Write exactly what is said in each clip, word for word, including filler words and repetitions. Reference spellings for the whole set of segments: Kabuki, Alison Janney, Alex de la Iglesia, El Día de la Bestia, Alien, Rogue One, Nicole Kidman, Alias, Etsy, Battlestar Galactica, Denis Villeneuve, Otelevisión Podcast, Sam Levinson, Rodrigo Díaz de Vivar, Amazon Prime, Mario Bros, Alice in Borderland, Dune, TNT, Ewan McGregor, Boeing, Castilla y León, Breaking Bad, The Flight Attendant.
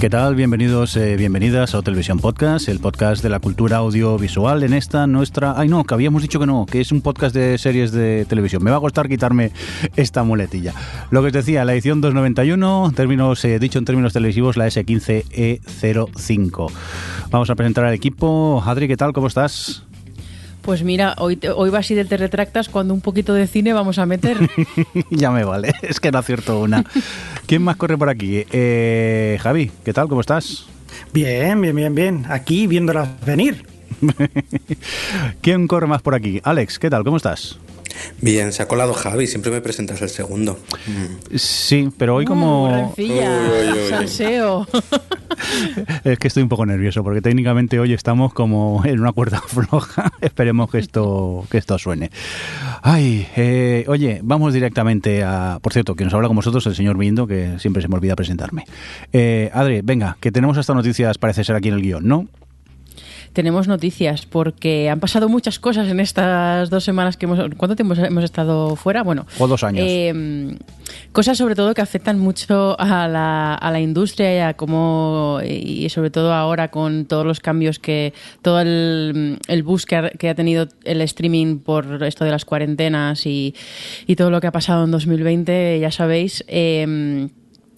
¿Qué tal? Bienvenidos, eh, bienvenidas a Otelevisión Podcast, el podcast de la cultura audiovisual. En esta nuestra... Ay, no, que habíamos dicho que no, que es un podcast de series de televisión. Me va a costar quitarme esta muletilla. Lo que os decía, la edición doscientos noventa y uno, términos, eh, dicho en términos televisivos, la ese quince e cero cinco. Vamos a presentar al equipo. Adri, ¿qué tal? ¿Cómo estás? Pues mira, hoy, hoy vas y te retractas cuando un poquito de cine vamos a meter. Ya me vale, es que no acierto una. ¿Quién más corre por aquí? Eh, Javi, ¿qué tal? ¿Cómo estás? Bien, bien, bien, bien. Aquí viéndolas venir. ¿Quién corre más por aquí? Alex, ¿qué tal? ¿Cómo estás? Bien, se ha colado Javi, siempre me presentas el segundo. Mm. Sí, pero hoy como... Uh, ¡Rancilla! ¡Salseo! Es que estoy un poco nervioso, porque técnicamente hoy estamos como en una cuerda floja. Esperemos que esto, que esto suene. Ay, eh, oye, vamos directamente a... Por cierto, que nos habla con vosotros el señor Mindo, que siempre se me olvida presentarme. Eh, Adri, venga, que tenemos hasta noticias, parece ser, aquí en el guión, ¿no? Tenemos noticias porque han pasado muchas cosas en estas dos semanas que hemos... ¿Cuánto tiempo hemos estado fuera? Bueno, o dos años. Eh, cosas sobre todo que afectan mucho a la, a la industria y a cómo... Y sobre todo ahora con todos los cambios que... Todo el, el buzz que ha, que ha tenido el streaming por esto de las cuarentenas y, y todo lo que ha pasado en dos mil veinte, ya sabéis... Eh,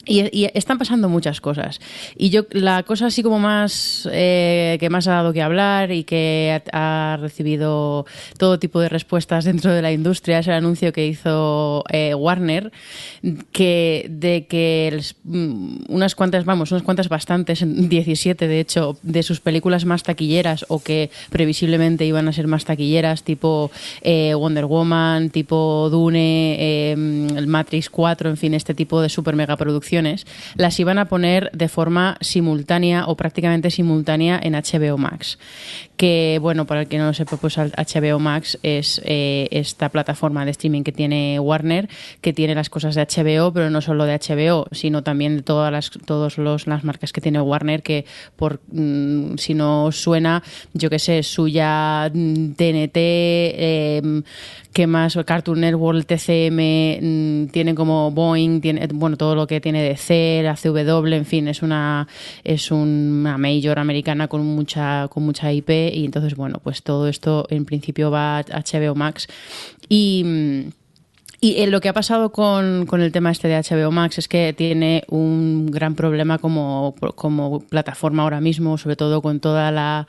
Y, y están pasando muchas cosas. Y yo, la cosa así como más eh, que más ha dado que hablar y que ha, ha recibido todo tipo de respuestas dentro de la industria es el anuncio que hizo eh, Warner que de que les, unas cuantas, vamos, unas cuantas bastantes, diecisiete de hecho, de sus películas más taquilleras o que previsiblemente iban a ser más taquilleras, tipo eh, Wonder Woman, tipo Dune, eh, el Matrix cuatro, en fin, este tipo de super mega producciones, las iban a poner de forma simultánea o prácticamente simultánea en H B O Max. Que, bueno, para el que no lo sepa, pues H B O Max es eh, esta plataforma de streaming que tiene Warner, que tiene las cosas de H B O, pero no solo de H B O, sino también de todas las, todos los, las marcas que tiene Warner, que por mmm, si no os suena, yo qué sé, Suya, T N T, eh, ¿qué más? Cartoon Network, T C M, mmm, tienen como Boeing, tiene, bueno, todo lo que tiene D C, la C W, en fin, es una es una major americana con mucha con mucha I P y entonces, bueno, pues todo esto en principio va a H B O Max y... Y lo que ha pasado con, con el tema este de H B O Max es que tiene un gran problema como, como plataforma ahora mismo, sobre todo con toda la,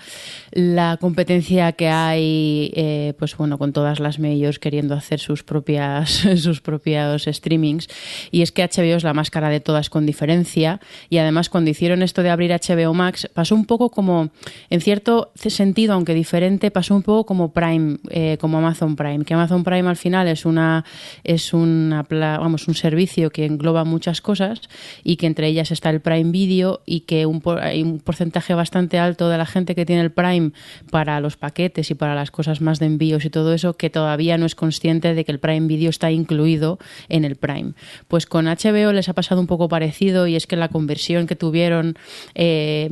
la competencia que hay, eh, pues bueno, con todas las medios queriendo hacer sus propias sus propios streamings. Y es que H B O es la más cara de todas con diferencia. Y además cuando hicieron esto de abrir H B O Max pasó un poco como, en cierto sentido, aunque diferente, pasó un poco como Prime, eh, como Amazon Prime, que Amazon Prime al final es una... es una, vamos, un servicio que engloba muchas cosas y que entre ellas está el Prime Video y que un por, hay un porcentaje bastante alto de la gente que tiene el Prime para los paquetes y para las cosas más de envíos y todo eso que todavía no es consciente de que el Prime Video está incluido en el Prime. Pues con H B O les ha pasado un poco parecido y es que la conversión que tuvieron eh,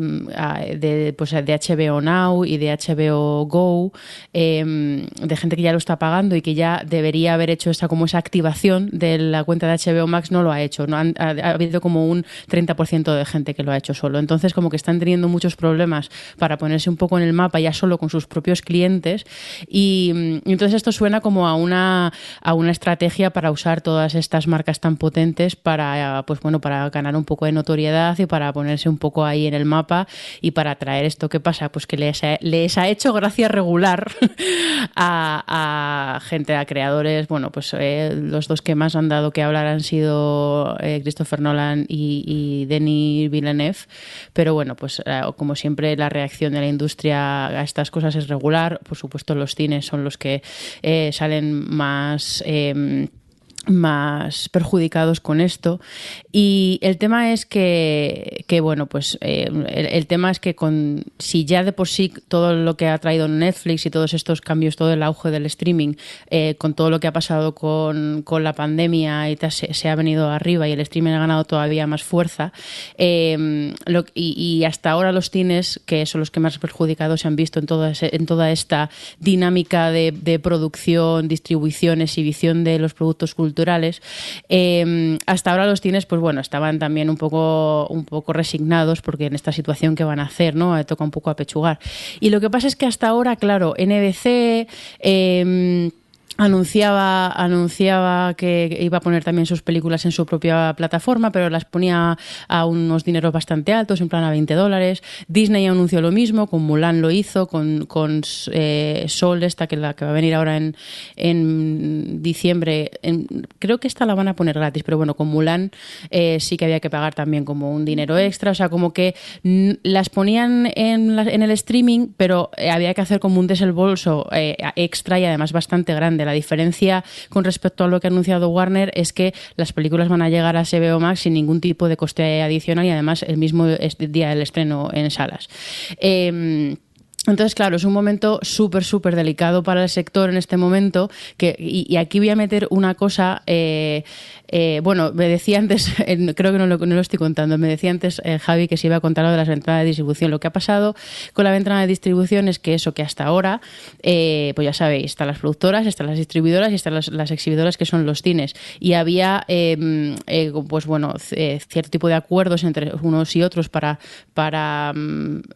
de, pues de H B O Now y de H B O Go eh, de gente que ya lo está pagando y que ya debería haber hecho esta como esa activación de la cuenta de H B O Max no lo ha hecho, no han, ha, ha habido como un treinta por ciento de gente que lo ha hecho solo, entonces como que están teniendo muchos problemas para ponerse un poco en el mapa ya solo con sus propios clientes y, y entonces esto suena como a una a una estrategia para usar todas estas marcas tan potentes para, pues bueno, para ganar un poco de notoriedad y para ponerse un poco ahí en el mapa y para traer esto que pasa, pues que les ha, les ha hecho gracia regular a, a gente, a creadores, bueno, pues eh, los dos que más han dado que hablar han sido eh, Christopher Nolan y, y Denis Villeneuve, pero bueno, pues eh, como siempre la reacción de la industria a estas cosas es regular, por supuesto los cines son los que eh, salen más... Eh, más perjudicados con esto. Y el tema es que, que bueno, pues eh, el, el tema es que con si ya de por sí todo lo que ha traído Netflix y todos estos cambios, todo el auge del streaming, eh, con todo lo que ha pasado con, con la pandemia y tal, se, se ha venido arriba y el streaming ha ganado todavía más fuerza, eh, lo, y, y hasta ahora los cines, que son los que más perjudicados se han visto en toda, ese, en toda esta dinámica de, de producción, distribución, exhibición de los productos culturales culturales, eh, hasta ahora los cines, pues bueno, estaban también un poco, un poco resignados, porque en esta situación que van a hacer, ¿no? Toca un poco apechugar. Y lo que pasa es que hasta ahora, claro, N B C... Eh, Anunciaba, anunciaba que iba a poner también sus películas en su propia plataforma, pero las ponía a unos dineros bastante altos, en plan a veinte dólares. Disney anunció lo mismo, con Mulan lo hizo, con, con eh, Soul, esta que, la, que va a venir ahora en, en diciembre. En, creo que esta la van a poner gratis, pero bueno, con Mulan eh, sí que había que pagar también como un dinero extra. O sea, como que n- las ponían en, la, en el streaming, pero había que hacer como un desembolso eh, extra y además bastante grande. La diferencia con respecto a lo que ha anunciado Warner es que las películas van a llegar a H B O Max sin ningún tipo de coste adicional y además el mismo día del estreno en salas. Eh, Entonces, claro, es un momento súper, súper delicado para el sector en este momento. Que, y, y aquí voy a meter una cosa. Eh, eh, bueno, me decía antes, eh, creo que no lo, no lo estoy contando, me decía antes eh, Javi que se iba a contar lo de las ventanas de distribución. Lo que ha pasado con la ventana de distribución es que eso que hasta ahora, eh, pues ya sabéis, están las productoras, están las distribuidoras y están las, las exhibidoras, que son los cines. Y había, eh, eh, pues bueno, c- cierto tipo de acuerdos entre unos y otros para, para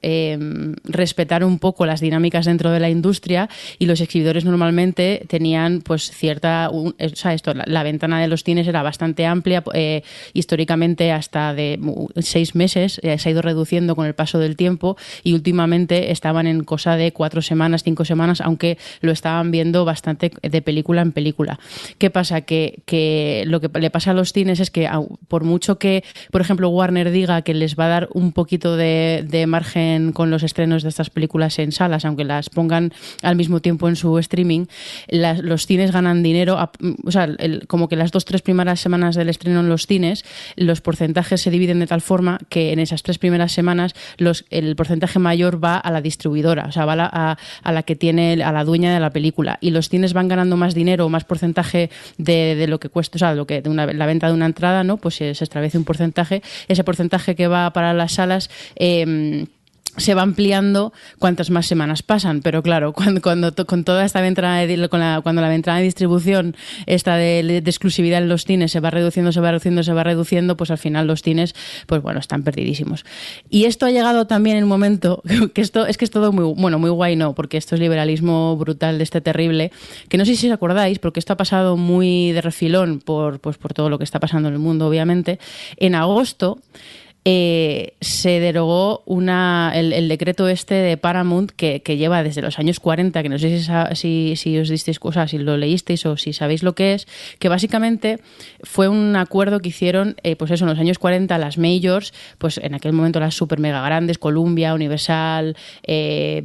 eh, respetar un un poco las dinámicas dentro de la industria, y los exhibidores normalmente tenían pues cierta, un, o sea, esto, la, la ventana de los cines era bastante amplia, eh, históricamente hasta de seis meses, eh, se ha ido reduciendo con el paso del tiempo y últimamente estaban en cosa de cuatro semanas, cinco semanas, aunque lo estaban viendo bastante de película en película. ¿Qué pasa? Que, que lo que le pasa a los cines es que por mucho que, por ejemplo, Warner diga que les va a dar un poquito de, de margen con los estrenos de estas películas en salas, aunque las pongan al mismo tiempo en su streaming, las, los cines ganan dinero, a, o sea, el, como que las dos, tres primeras semanas del estreno en los cines, los porcentajes se dividen de tal forma que en esas tres primeras semanas los, el porcentaje mayor va a la distribuidora, o sea, va la, a, a la que tiene, a la dueña de la película, y los cines van ganando más dinero, más porcentaje de, de lo que cuesta, o sea, lo que, de una, la venta de una entrada, ¿no? Pues se, se establece un porcentaje, ese porcentaje que va para las salas, eh, se va ampliando cuantas más semanas pasan, pero claro, cuando, cuando con toda esta ventana de, con la, cuando la ventana de distribución esta de, de exclusividad en los cines se va reduciendo, se va reduciendo, se va reduciendo, pues al final los cines, pues bueno, están perdidísimos. Y esto ha llegado también en un momento que esto es que es todo muy bueno, muy guay no, porque esto es liberalismo brutal de este terrible, que no sé si os acordáis, porque esto ha pasado muy de refilón por pues por todo lo que está pasando en el mundo, obviamente. En agosto Eh, se derogó una, el, el decreto este de Paramount que, que lleva desde los años cuarenta, que no sé si, si, si os disteis, o sea, si lo leísteis o si sabéis lo que es, que básicamente fue un acuerdo que hicieron, eh, pues eso, en los años cuarenta las majors, pues en aquel momento las super mega grandes, Columbia, Universal, eh,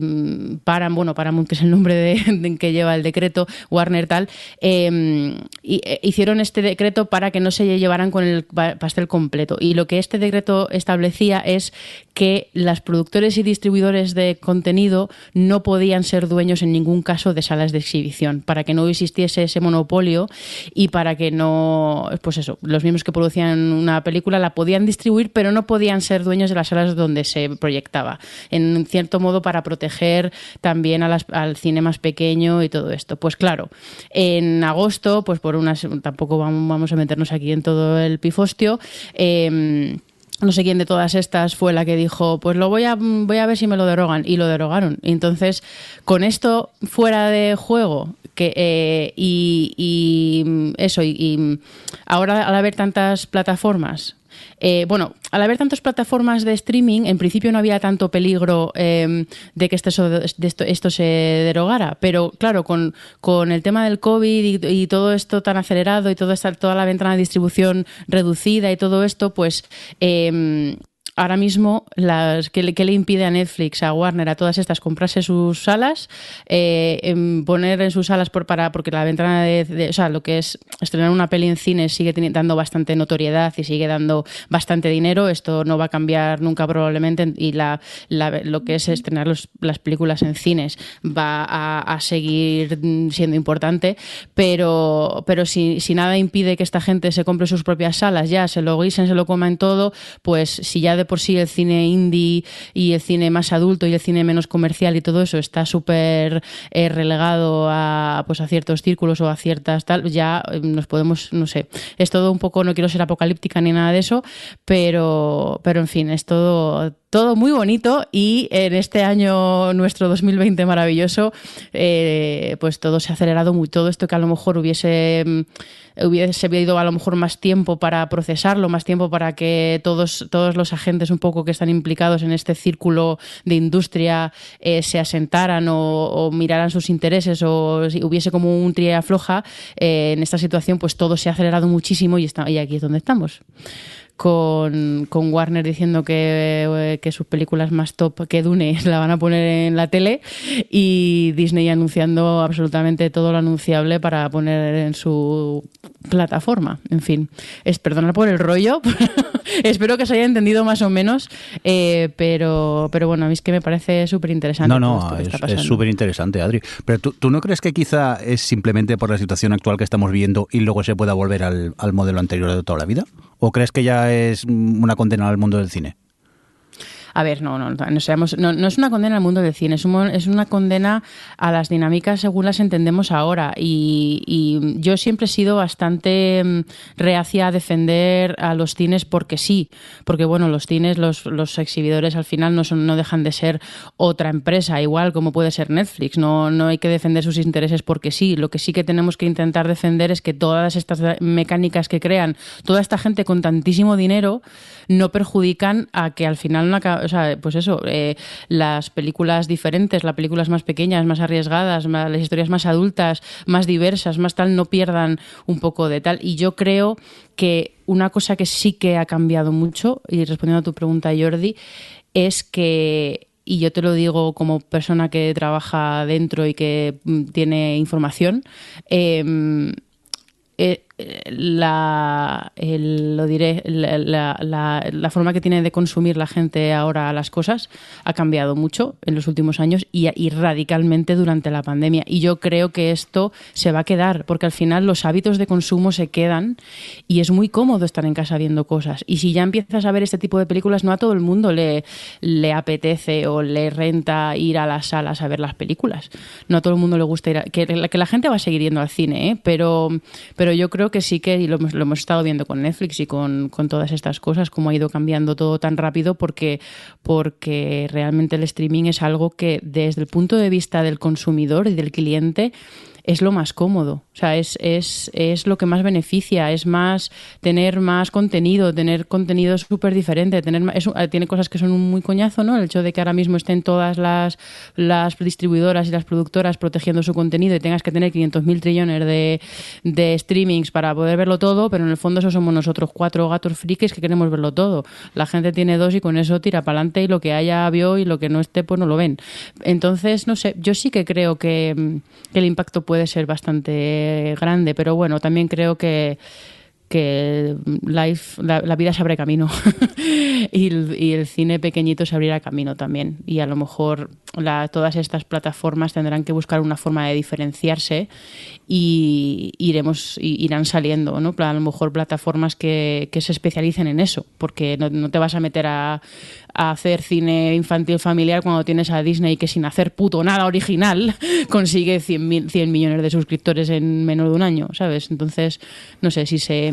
Paramount, bueno, Paramount que es el nombre de, de, que lleva el decreto, Warner tal, eh, y, eh, hicieron este decreto para que no se llevaran con el pastel completo. Y lo que este decreto establecía es que las productores y distribuidores de contenido no podían ser dueños en ningún caso de salas de exhibición, para que no existiese ese monopolio y para que no, pues eso, los mismos que producían una película la podían distribuir, pero no podían ser dueños de las salas donde se proyectaba, en cierto modo para proteger también a las, al cine más pequeño y todo esto. Pues claro, en agosto, pues por unas, tampoco vamos a meternos aquí en todo el pifostio, eh, no sé quién de todas estas fue la que dijo, pues lo voy a voy a ver si me lo derogan, y lo derogaron. Entonces, con esto fuera de juego, que eh, y, y eso, y, y ahora al haber tantas plataformas, Eh, bueno, al haber tantas plataformas de streaming, en principio no había tanto peligro eh, de que esto, de esto, esto se derogara, pero claro, con, con el tema del COVID y, y todo esto tan acelerado y todo esta, toda la ventana de distribución reducida y todo esto, pues eh, ahora mismo, las ¿qué le, qué le impide a Netflix, a Warner, a todas estas comprarse sus salas, eh, en poner en sus salas por para porque la ventana de, de, o sea, lo que es estrenar una peli en cines sigue teniendo, dando bastante notoriedad y sigue dando bastante dinero. Esto no va a cambiar nunca probablemente, y la, la lo que es estrenar los, las películas en cines va a, a seguir siendo importante, pero pero si si nada impide que esta gente se compre sus propias salas, ya se lo guisen, se lo coman todo, pues si ya de por sí el cine indie y el cine más adulto y el cine menos comercial y todo eso está súper eh, relegado a, pues, a ciertos círculos o a ciertas tal, ya nos podemos, no sé, es todo un poco, no quiero ser apocalíptica ni nada de eso, pero, pero en fin, es todo... Todo muy bonito, y en este año nuestro dos mil veinte maravilloso, eh, pues todo se ha acelerado muy, todo esto que a lo mejor hubiese hubiese habido a lo mejor más tiempo para procesarlo, más tiempo para que todos todos los agentes un poco que están implicados en este círculo de industria eh, se asentaran o, o miraran sus intereses, o si hubiese como un tira y afloja, eh, en esta situación pues todo se ha acelerado muchísimo, y, está, y aquí es donde estamos. Con, con Warner diciendo que, que sus películas más top, que Dune, la van a poner en la tele, y Disney anunciando absolutamente todo lo anunciable para poner en su plataforma. En fin, es perdonar por el rollo, espero que se haya entendido más o menos, eh, pero, pero bueno, a mí es que me parece súper interesante. No, no, es súper interesante, Adri. Pero ¿tú, ¿tú no crees que quizá es simplemente por la situación actual que estamos viviendo y luego se pueda volver al, al modelo anterior de toda la vida? ¿O crees que ya es una condena al mundo del cine? A ver, no, no, no, seamos, no, no es una condena al mundo del cine, es, un, es una condena a las dinámicas según las entendemos ahora. Y, y yo siempre he sido bastante reacia a defender a los cines porque sí, porque bueno, los cines, los, los exhibidores al final no son, no dejan de ser otra empresa, igual como puede ser Netflix. No, no hay que defender sus intereses porque sí. Lo que sí que tenemos que intentar defender es que todas estas mecánicas que crean toda esta gente con tantísimo dinero no perjudican a que al final no acabe. O sea, pues eso, eh, las películas diferentes, las películas más pequeñas, más arriesgadas, más, las historias más adultas, más diversas, más tal, no pierdan un poco de tal. Y yo creo que una cosa que sí que ha cambiado mucho, y respondiendo a tu pregunta, Jordi, es que, y yo te lo digo como persona que trabaja dentro y que tiene información, eh, eh, La, el, lo diré, la, la, la, la forma que tiene de consumir la gente ahora las cosas ha cambiado mucho en los últimos años y, y radicalmente durante la pandemia. Y yo creo que esto se va a quedar, porque al final los hábitos de consumo se quedan y es muy cómodo estar en casa viendo cosas. Y si ya empiezas a ver este tipo de películas, no a todo el mundo le, le apetece o le renta ir a las salas a ver las películas. No a todo el mundo le gusta ir a... Que, que la gente va a seguir yendo al cine, ¿eh? Pero, pero yo creo que sí que lo, lo hemos estado viendo con Netflix y con, con todas estas cosas, cómo ha ido cambiando todo tan rápido, porque, porque realmente el streaming es algo que desde el punto de vista del consumidor y del cliente es lo más cómodo, o sea, es, es, es lo que más beneficia, es más tener más contenido, tener contenido súper diferente, tener es, tiene cosas que son muy coñazo, ¿no? El hecho de que ahora mismo estén todas las, las distribuidoras y las productoras protegiendo su contenido y tengas que tener quinientos mil trillones de, de streamings para poder verlo todo, pero en el fondo eso somos nosotros cuatro gatos frikis que queremos verlo todo. La gente tiene dos y con eso tira para adelante y lo que haya vio y lo que no esté pues no lo ven. Entonces, no sé, yo sí que creo que, que el impacto puede ser bastante grande, pero bueno, también creo que, que life, la, la vida se abre camino y, el, y el cine pequeñito se abrirá camino también, y a lo mejor la, todas estas plataformas tendrán que buscar una forma de diferenciarse y iremos y irán saliendo, ¿no? A lo mejor plataformas que, que se especialicen en eso, porque no, no te vas a meter a, a hacer cine infantil familiar cuando tienes a Disney, que sin hacer puto nada original consigue cien millones de suscriptores en menos de un año, ¿sabes? Entonces, no sé, si se...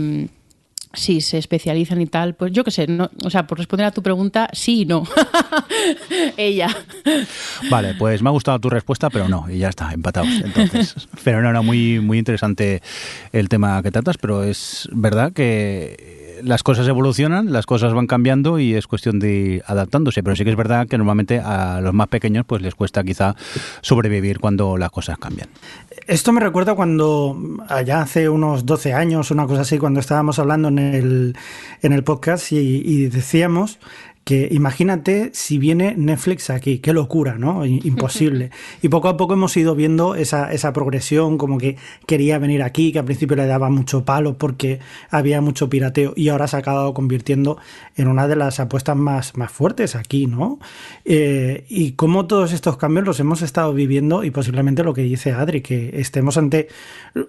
si se especializan y tal, pues yo qué sé, no, o sea, por responder a tu pregunta, sí y no. Ella. Vale, pues me ha gustado tu respuesta, pero no, y ya está, empatados. Entonces, pero no, no, muy, muy interesante el tema que tratas, pero es verdad que las cosas evolucionan, las cosas van cambiando y es cuestión de ir adaptándose, pero sí que es verdad que normalmente a los más pequeños pues les cuesta quizá sobrevivir cuando las cosas cambian. Esto me recuerda cuando, allá hace unos doce años, una cosa así, cuando estábamos hablando en el, en el podcast y, y decíamos que imagínate si viene Netflix aquí, qué locura, ¿no? Imposible. Y poco a poco hemos ido viendo esa, esa progresión, como que quería venir aquí, que al principio le daba mucho palo porque había mucho pirateo y ahora se ha acabado convirtiendo en una de las apuestas más, más fuertes aquí, ¿no? Eh, y cómo todos estos cambios los hemos estado viviendo y posiblemente lo que dice Adri, que estemos ante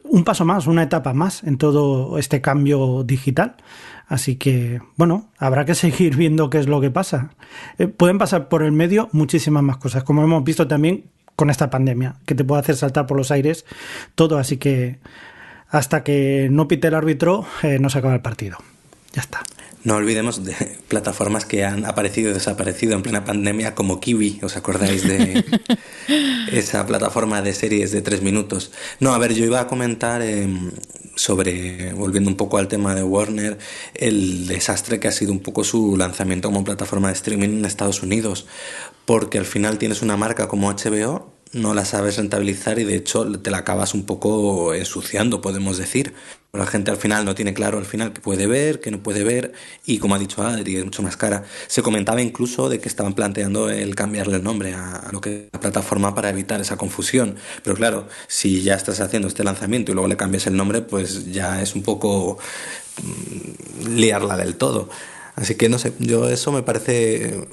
un paso más, una etapa más en todo este cambio digital. Así que, bueno, habrá que seguir viendo qué es lo que pasa. Eh, pueden pasar por el medio muchísimas más cosas, como hemos visto también con esta pandemia, que te puede hacer saltar por los aires todo. Así que hasta que no pite el árbitro, eh, no se acaba el partido. Ya está. No olvidemos de plataformas que han aparecido y desaparecido en plena pandemia, como Kiwi. ¿Os acordáis de esa plataforma de series de tres minutos? No, a ver, yo iba a comentar eh, sobre, volviendo un poco al tema de Warner, el desastre que ha sido un poco su lanzamiento como plataforma de streaming en Estados Unidos, porque al final tienes una marca como H B O, no la sabes rentabilizar y de hecho te la acabas un poco ensuciando, podemos decir. La gente al final no tiene claro al final qué puede ver, qué no puede ver, y como ha dicho Adri, es mucho más cara. Se comentaba incluso de que estaban planteando el cambiarle el nombre a, a lo que la plataforma para evitar esa confusión, pero claro, si ya estás haciendo este lanzamiento y luego le cambias el nombre, pues ya es un poco mm, liarla del todo. Así que no sé, yo eso me parece...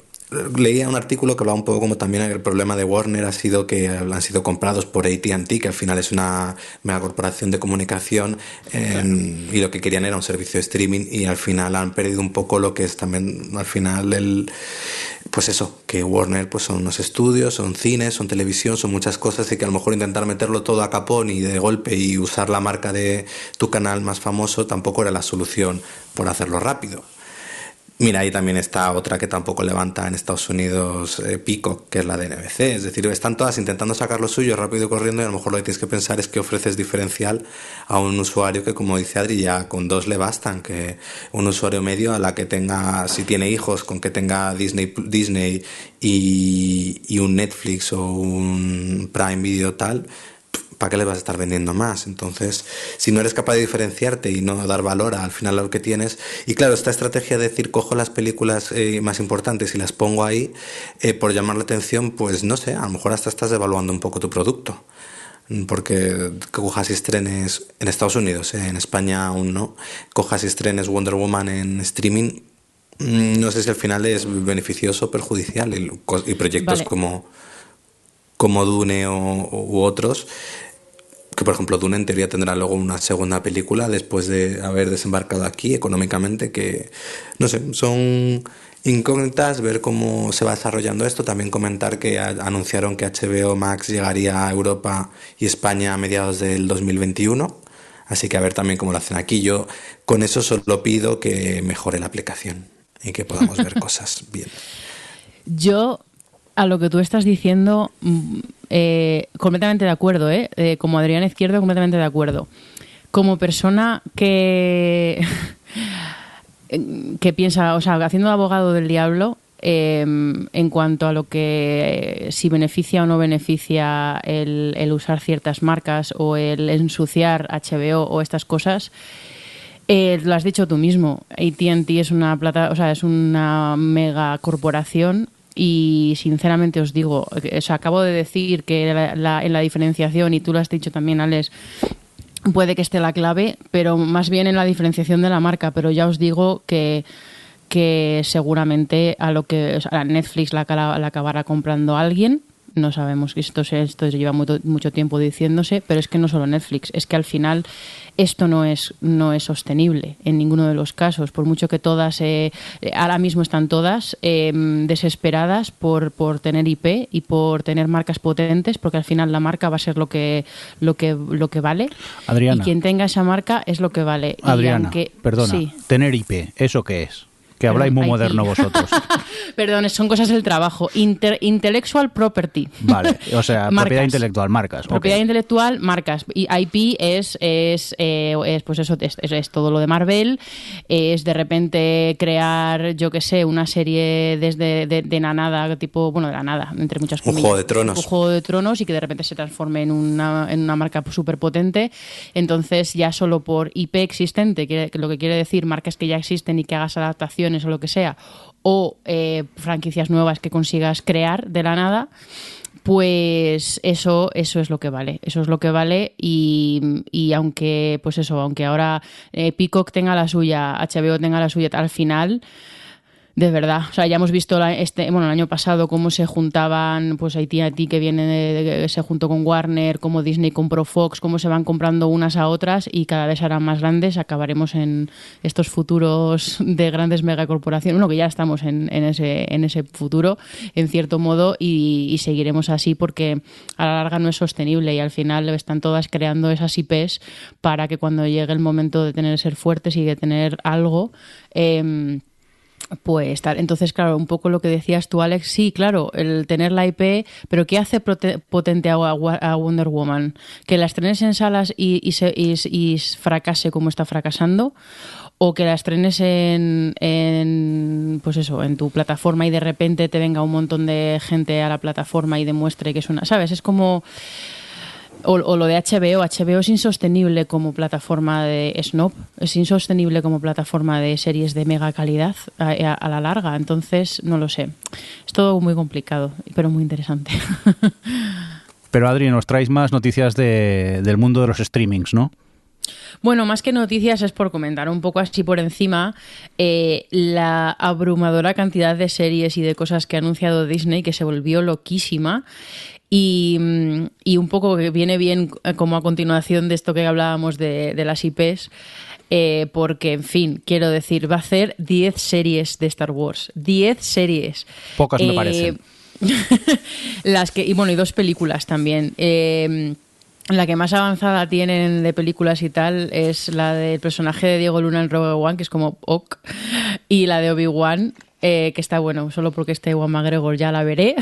Leía un artículo que hablaba un poco como también el problema de Warner ha sido que han sido comprados por A T and T, que al final es una mega corporación de comunicación, eh, y lo que querían era un servicio de streaming, y al final han perdido un poco lo que es también al final el... Pues eso, que Warner pues son unos estudios, son cines, son televisión, son muchas cosas, y que a lo mejor intentar meterlo todo a capón y de golpe y usar la marca de tu canal más famoso tampoco era la solución por hacerlo rápido. Mira, ahí también está otra que tampoco levanta en Estados Unidos, eh, Peacock, que es la de N B C. Es decir, están todas intentando sacar lo suyo rápido y corriendo, y a lo mejor lo que tienes que pensar es que ofreces diferencial a un usuario que, como dice Adri, ya con dos le bastan, que un usuario medio a la que tenga, si tiene hijos, con que tenga Disney, Disney y, y un Netflix o un Prime Video tal... ¿Para qué les vas a estar vendiendo más? Entonces, si no eres capaz de diferenciarte y no dar valor al final a lo que tienes... Y claro, esta estrategia de decir, cojo las películas eh, más importantes y las pongo ahí, eh, por llamar la atención, pues no sé, a lo mejor hasta estás devaluando un poco tu producto. Porque cojas y estrenes en Estados Unidos, eh, en España aún no, cojas y estrenes Wonder Woman en streaming... No sé si al final es beneficioso o perjudicial, y, y proyectos vale. como... como Dune o, u otros, que por ejemplo Dune en teoría tendrá luego una segunda película después de haber desembarcado aquí económicamente, que no sé, son incógnitas, ver cómo se va desarrollando esto. También comentar que a, anunciaron que H B O Max llegaría a Europa y España a mediados del dos mil veintiuno, así que a ver también cómo lo hacen aquí. Yo con eso solo pido que mejore la aplicación y que podamos ver cosas bien. Yo... A lo que tú estás diciendo, eh, completamente de acuerdo, ¿eh? Eh, como Adriana Izquierdo, completamente de acuerdo. Como persona que, que piensa, o sea, haciendo abogado del diablo, eh, en cuanto a lo que eh, si beneficia o no beneficia el, el usar ciertas marcas o el ensuciar H B O o estas cosas... Eh, lo has dicho tú mismo, A T and T es una plata, o sea, es una mega corporación. Y sinceramente os digo, o sea, acabo de decir que la, la, en la diferenciación, y tú lo has dicho también, Alex, puede que esté la clave, pero más bien en la diferenciación de la marca. Pero ya os digo que, que seguramente a lo que o sea, a Netflix la, la, la acabará comprando alguien. No sabemos, que esto se, esto lleva mucho, mucho tiempo diciéndose, pero es que no solo Netflix, es que al final esto no es no es sostenible en ninguno de los casos, por mucho que todas, eh, ahora mismo están todas eh, desesperadas por, por tener I P y por tener marcas potentes, porque al final la marca va a ser lo que lo que lo que vale. Adriana, y quien tenga esa marca es lo que vale. Adriana, y aunque, perdona, sí. Tener I P, ¿eso qué es? Que habláis muy moderno vosotros. Perdón, son cosas del trabajo. Inter, intellectual property. Vale, o sea, propiedad intelectual, marcas. Propiedad okay. intelectual, marcas. Y I P es, es, eh, es pues eso, es, es todo lo de Marvel. Es de repente crear, yo qué sé, una serie desde de, de la nada, tipo, bueno, de la nada, entre muchas comillas. Un Juego de Tronos. Un Juego de Tronos, y que de repente se transforme en una, en una marca súper potente. Entonces, ya solo por I P existente, que, que lo que quiere decir marcas que ya existen y que hagas adaptación adaptaciones o lo que sea, o eh, franquicias nuevas que consigas crear de la nada, pues eso, eso es lo que vale, eso es lo que vale y, y aunque, pues eso, aunque ahora eh, Peacock tenga la suya, H B O tenga la suya, al final, de verdad, o sea, ya hemos visto la, este, bueno, el año pasado cómo se juntaban, pues A T and T que viene de, de, se juntó con Warner, cómo Disney compró Fox, cómo se van comprando unas a otras y cada vez serán más grandes, acabaremos en estos futuros de grandes megacorporaciones, bueno, que ya estamos en, en ese en ese futuro, en cierto modo, y, y seguiremos así porque a la larga no es sostenible y al final están todas creando esas I Pes para que cuando llegue el momento de tener ser fuertes y de tener algo, eh, pues tal. Entonces, claro, un poco lo que decías tú, Alex, sí, claro, el tener la I P, pero ¿qué hace potente a Wonder Woman? ¿Que la estrenes en salas y, y, se, y, y fracase como está fracasando? ¿O que la estrenes en, en, pues eso, en tu plataforma y de repente te venga un montón de gente a la plataforma y demuestre que es una... ¿Sabes? Es como... O, o lo de H B O. H B O es insostenible como plataforma de snob, es insostenible como plataforma de series de mega calidad a, a, a la larga. Entonces, no lo sé. Es todo muy complicado, pero muy interesante. Pero Adri, nos traes más noticias de, del mundo de los streamings, ¿no? Bueno, más que noticias es por comentar un poco así por encima eh, la abrumadora cantidad de series y de cosas que ha anunciado Disney, que se volvió loquísima. Y, y un poco que viene bien como a continuación de esto que hablábamos de, de las I Pes, eh, porque, en fin, quiero decir, va a hacer diez series de Star Wars. diez series. Pocas eh, me parecen. Las que, y bueno, y dos películas también. Eh, La que más avanzada tienen de películas y tal es la del personaje de Diego Luna en Rogue One, que es como ok, y la de Obi-Wan, eh, que está bueno, solo porque esté Ewan McGregor ya la veré.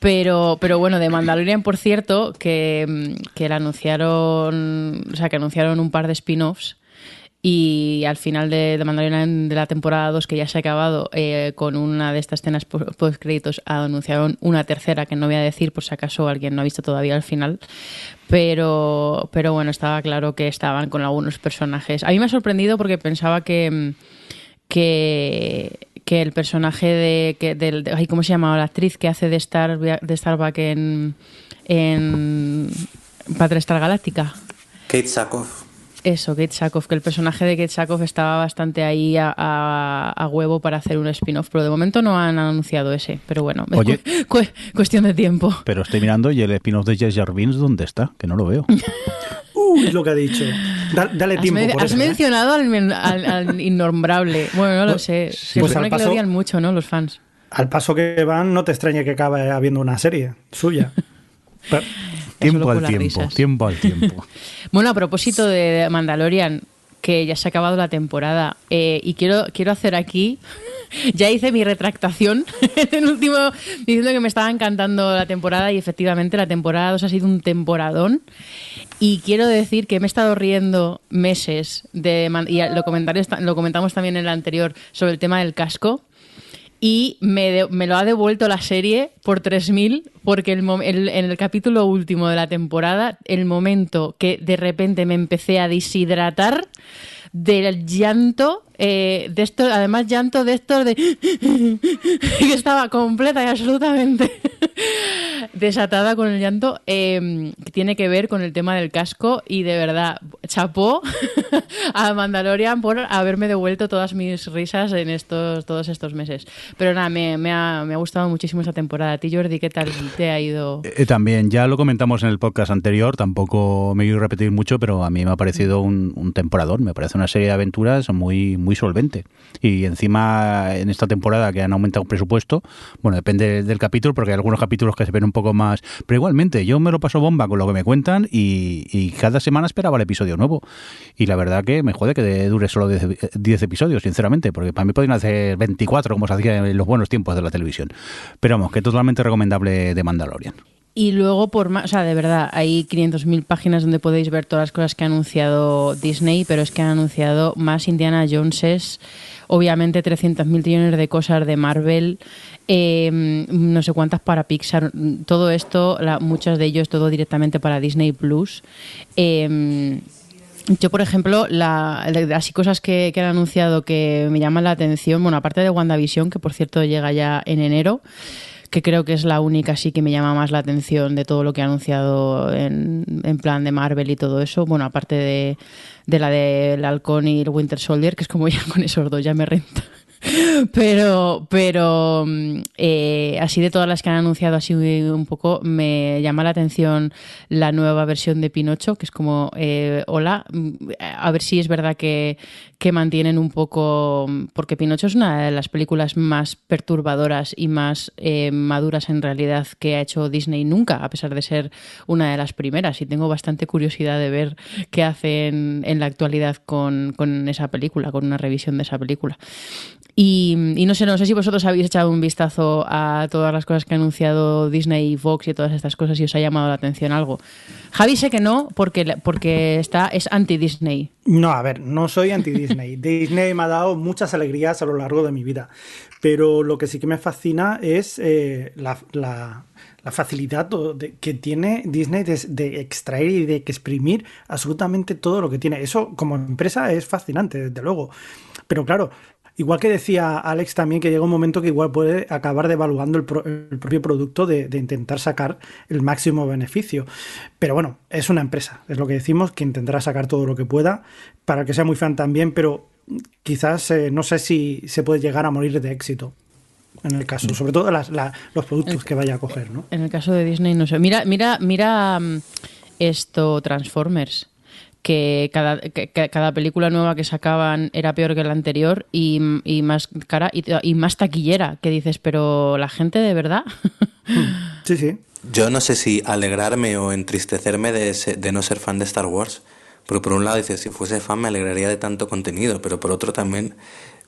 pero pero bueno, de Mandalorian, por cierto, que, que la anunciaron, o sea, que anunciaron un par de spin-offs. Y al final de, de Mandalorian de la temporada dos, que ya se ha acabado, eh, con una de estas escenas post créditos anunciaron una tercera que no voy a decir por si acaso alguien no ha visto todavía al final, pero pero bueno, estaba claro que estaban con algunos personajes. A mí me ha sorprendido porque pensaba que que, que el personaje de, que, de, de ay, ¿cómo se llamaba la actriz que hace de Star de Starbuck en en Battle Star Galáctica? Katee Sackhoff. Eso, Katee Sackhoff, que el personaje de Katee Sackhoff estaba bastante ahí a, a, a huevo para hacer un spin-off, pero de momento no han anunciado ese, pero bueno, Oye, cu- cu- cuestión de tiempo. Pero estoy mirando y el spin-off de Jar Jar Binks, ¿dónde está? Que no lo veo. Uh, es lo que ha dicho. Da- dale has tiempo. Me- por has eso, mencionado ¿eh? al, men- al, al innombrable. Bueno, no lo sé. Se pues supone paso, que lo odian mucho, ¿no? Los fans. Al paso que van, no te extrañe que acabe habiendo una serie suya. Pero... Tiempo al tiempo, tiempo al tiempo. Bueno, a propósito de Mandalorian, que ya se ha acabado la temporada, eh, y quiero, quiero hacer aquí... Ya hice mi retractación en el último, diciendo que me estaba encantando la temporada, y efectivamente la temporada dos ha sido un temporadón. Y quiero decir que me he estado riendo meses, de y lo, lo comentamos también en el anterior, sobre el tema del casco. Y me, de, me lo ha devuelto la serie por tres mil, porque el, el, en el capítulo último de la temporada, el momento que de repente me empecé a deshidratar del llanto, eh, de esto, además llanto de estos de... que estaba completa y absolutamente desatada con el llanto, eh, que tiene que ver con el tema del casco, y de verdad, chapó a Mandalorian por haberme devuelto todas mis risas en estos todos estos meses. Pero nada, me, me, ha, me ha gustado muchísimo esta temporada. A ti, Jordi, ¿qué tal te ha ido? Eh, también, ya lo comentamos en el podcast anterior, tampoco me quiero repetir mucho, pero a mí me ha parecido un, un temporador, me parece una serie de aventuras muy, muy solvente. Y encima, en esta temporada que han aumentado el presupuesto, bueno, depende del capítulo, porque hay algunos capítulos que se ven un poco más... Pero igualmente, yo me lo paso bomba con lo que me cuentan y, y cada semana esperaba el episodio nuevo. Y la verdad que me jode que dure solo diez episodios, sinceramente, porque para mí podrían hacer veinticuatro, como se hacía en los buenos tiempos de la televisión. Pero vamos, que totalmente recomendable de Mandalorian. Y luego, por más, o sea, de verdad, hay quinientas mil páginas donde podéis ver todas las cosas que ha anunciado Disney, pero es que han anunciado más Indiana Joneses, obviamente trescientos mil millones de cosas de Marvel, eh, no sé cuántas para Pixar, todo esto, la, muchas de ellos, todo directamente para Disney Plus. Eh, Yo, por ejemplo, la, así cosas que, que han anunciado que me llaman la atención, bueno, aparte de WandaVision, que por cierto llega ya en enero, que creo que es la única sí que me llama más la atención de todo lo que ha anunciado en, en plan de Marvel y todo eso. Bueno, aparte de, de la del Halcón y el Winter Soldier, que es como ya con esos dos ya me renta. Pero, pero eh, así de todas las que han anunciado así un poco, me llama la atención la nueva versión de Pinocho, que es como, eh, hola, a ver si es verdad que, que mantienen un poco, porque Pinocho es una de las películas más perturbadoras y más eh, maduras en realidad que ha hecho Disney nunca, a pesar de ser una de las primeras, y tengo bastante curiosidad de ver qué hacen en la actualidad con, con esa película, con una revisión de esa película. Y, y no sé, no sé si vosotros habéis echado un vistazo a todas las cosas que ha anunciado Disney y Fox y todas estas cosas y os ha llamado la atención algo. Javi, sé que no, porque, porque está, es anti-Disney. No, a ver, no soy anti-Disney. Disney me ha dado muchas alegrías a lo largo de mi vida, pero lo que sí que me fascina es eh, la... la... la facilidad que tiene Disney de, de extraer y de exprimir absolutamente todo lo que tiene. Eso como empresa es fascinante, desde luego. Pero claro, igual que decía Alex también, que llega un momento que igual puede acabar devaluando el, pro, el propio producto de, de intentar sacar el máximo beneficio. Pero bueno, es una empresa, es lo que decimos, que intentará sacar todo lo que pueda para que sea muy fan también, pero quizás eh, no sé si se puede llegar a morir de éxito. En el caso, sobre todo las, la, los productos el, que vaya a coger, ¿no? En el caso de Disney, no sé. Mira, mira, mira esto, Transformers, que cada, que, que cada película nueva que sacaban era peor que la anterior y, y más cara y, y más taquillera, que dices, pero la gente de verdad. Sí, sí. Yo no sé si alegrarme o entristecerme de, ese, de no ser fan de Star Wars, porque por un lado dices, si fuese fan me alegraría de tanto contenido, pero por otro también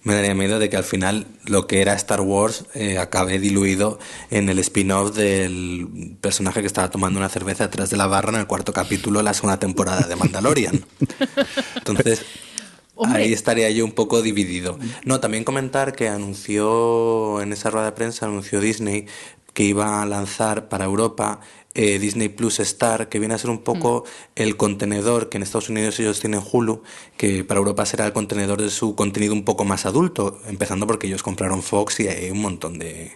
me daría miedo de que al final lo que era Star Wars eh, acabe diluido en el spin-off del personaje que estaba tomando una cerveza detrás de la barra en el cuarto capítulo de la segunda temporada de Mandalorian. Entonces, hombre, ahí estaría yo un poco dividido. No, también comentar que anunció, en esa rueda de prensa, anunció Disney que iba a lanzar para Europa eh, Disney Plus Star, que viene a ser un poco mm. el contenedor que en Estados Unidos ellos tienen Hulu, que para Europa será el contenedor de su contenido un poco más adulto, empezando porque ellos compraron Fox y hay un montón de,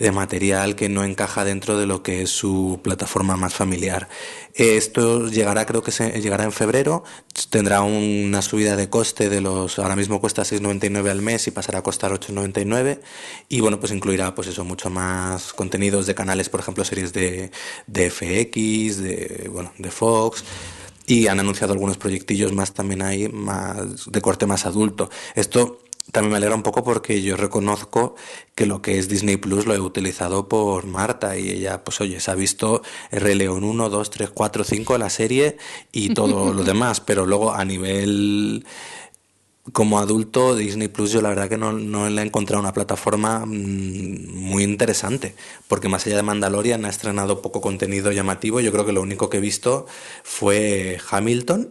de material que no encaja dentro de lo que es su plataforma más familiar. Eh, esto llegará, creo que se, llegará en febrero, tendrá una subida de coste de los, ahora mismo cuesta seis noventa y nueve al mes y pasará a costar ocho noventa y nueve, y bueno, pues incluirá pues eso, mucho más contenidos de canales, por ejemplo, series de, de F X, de, bueno, de Fox, y han anunciado algunos proyectillos más también ahí, más de corte más adulto. Esto también me alegra un poco porque yo reconozco que lo que es Disney Plus lo he utilizado por Marta y ella, pues oye, se ha visto el Rey León uno, dos, tres, cuatro, cinco, la serie y todo lo demás, pero luego a nivel como adulto, Disney Plus yo la verdad que no, no le he encontrado una plataforma muy interesante, porque más allá de Mandalorian ha estrenado poco contenido llamativo. Yo creo que lo único que he visto fue Hamilton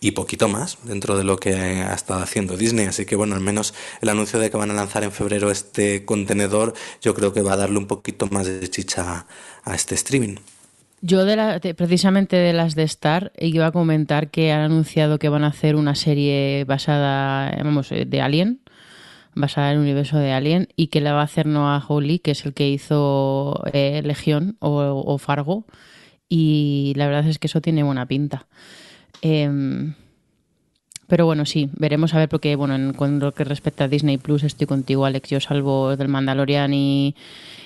y poquito más dentro de lo que ha estado haciendo Disney, así que bueno, al menos el anuncio de que van a lanzar en febrero este contenedor, yo creo que va a darle un poquito más de chicha a este streaming. Yo de la, de, precisamente de las de Star iba a comentar que han anunciado que van a hacer una serie basada, vamos, de Alien, basada en el universo de Alien, y que la va a hacer Noah Hawley, que es el que hizo eh, Legión o, o Fargo, y la verdad es que eso tiene buena pinta. Eh, pero bueno, sí, veremos a ver, porque bueno, en cuanto que respecta a Disney Plus estoy contigo, Alex, yo salvo del Mandalorian y...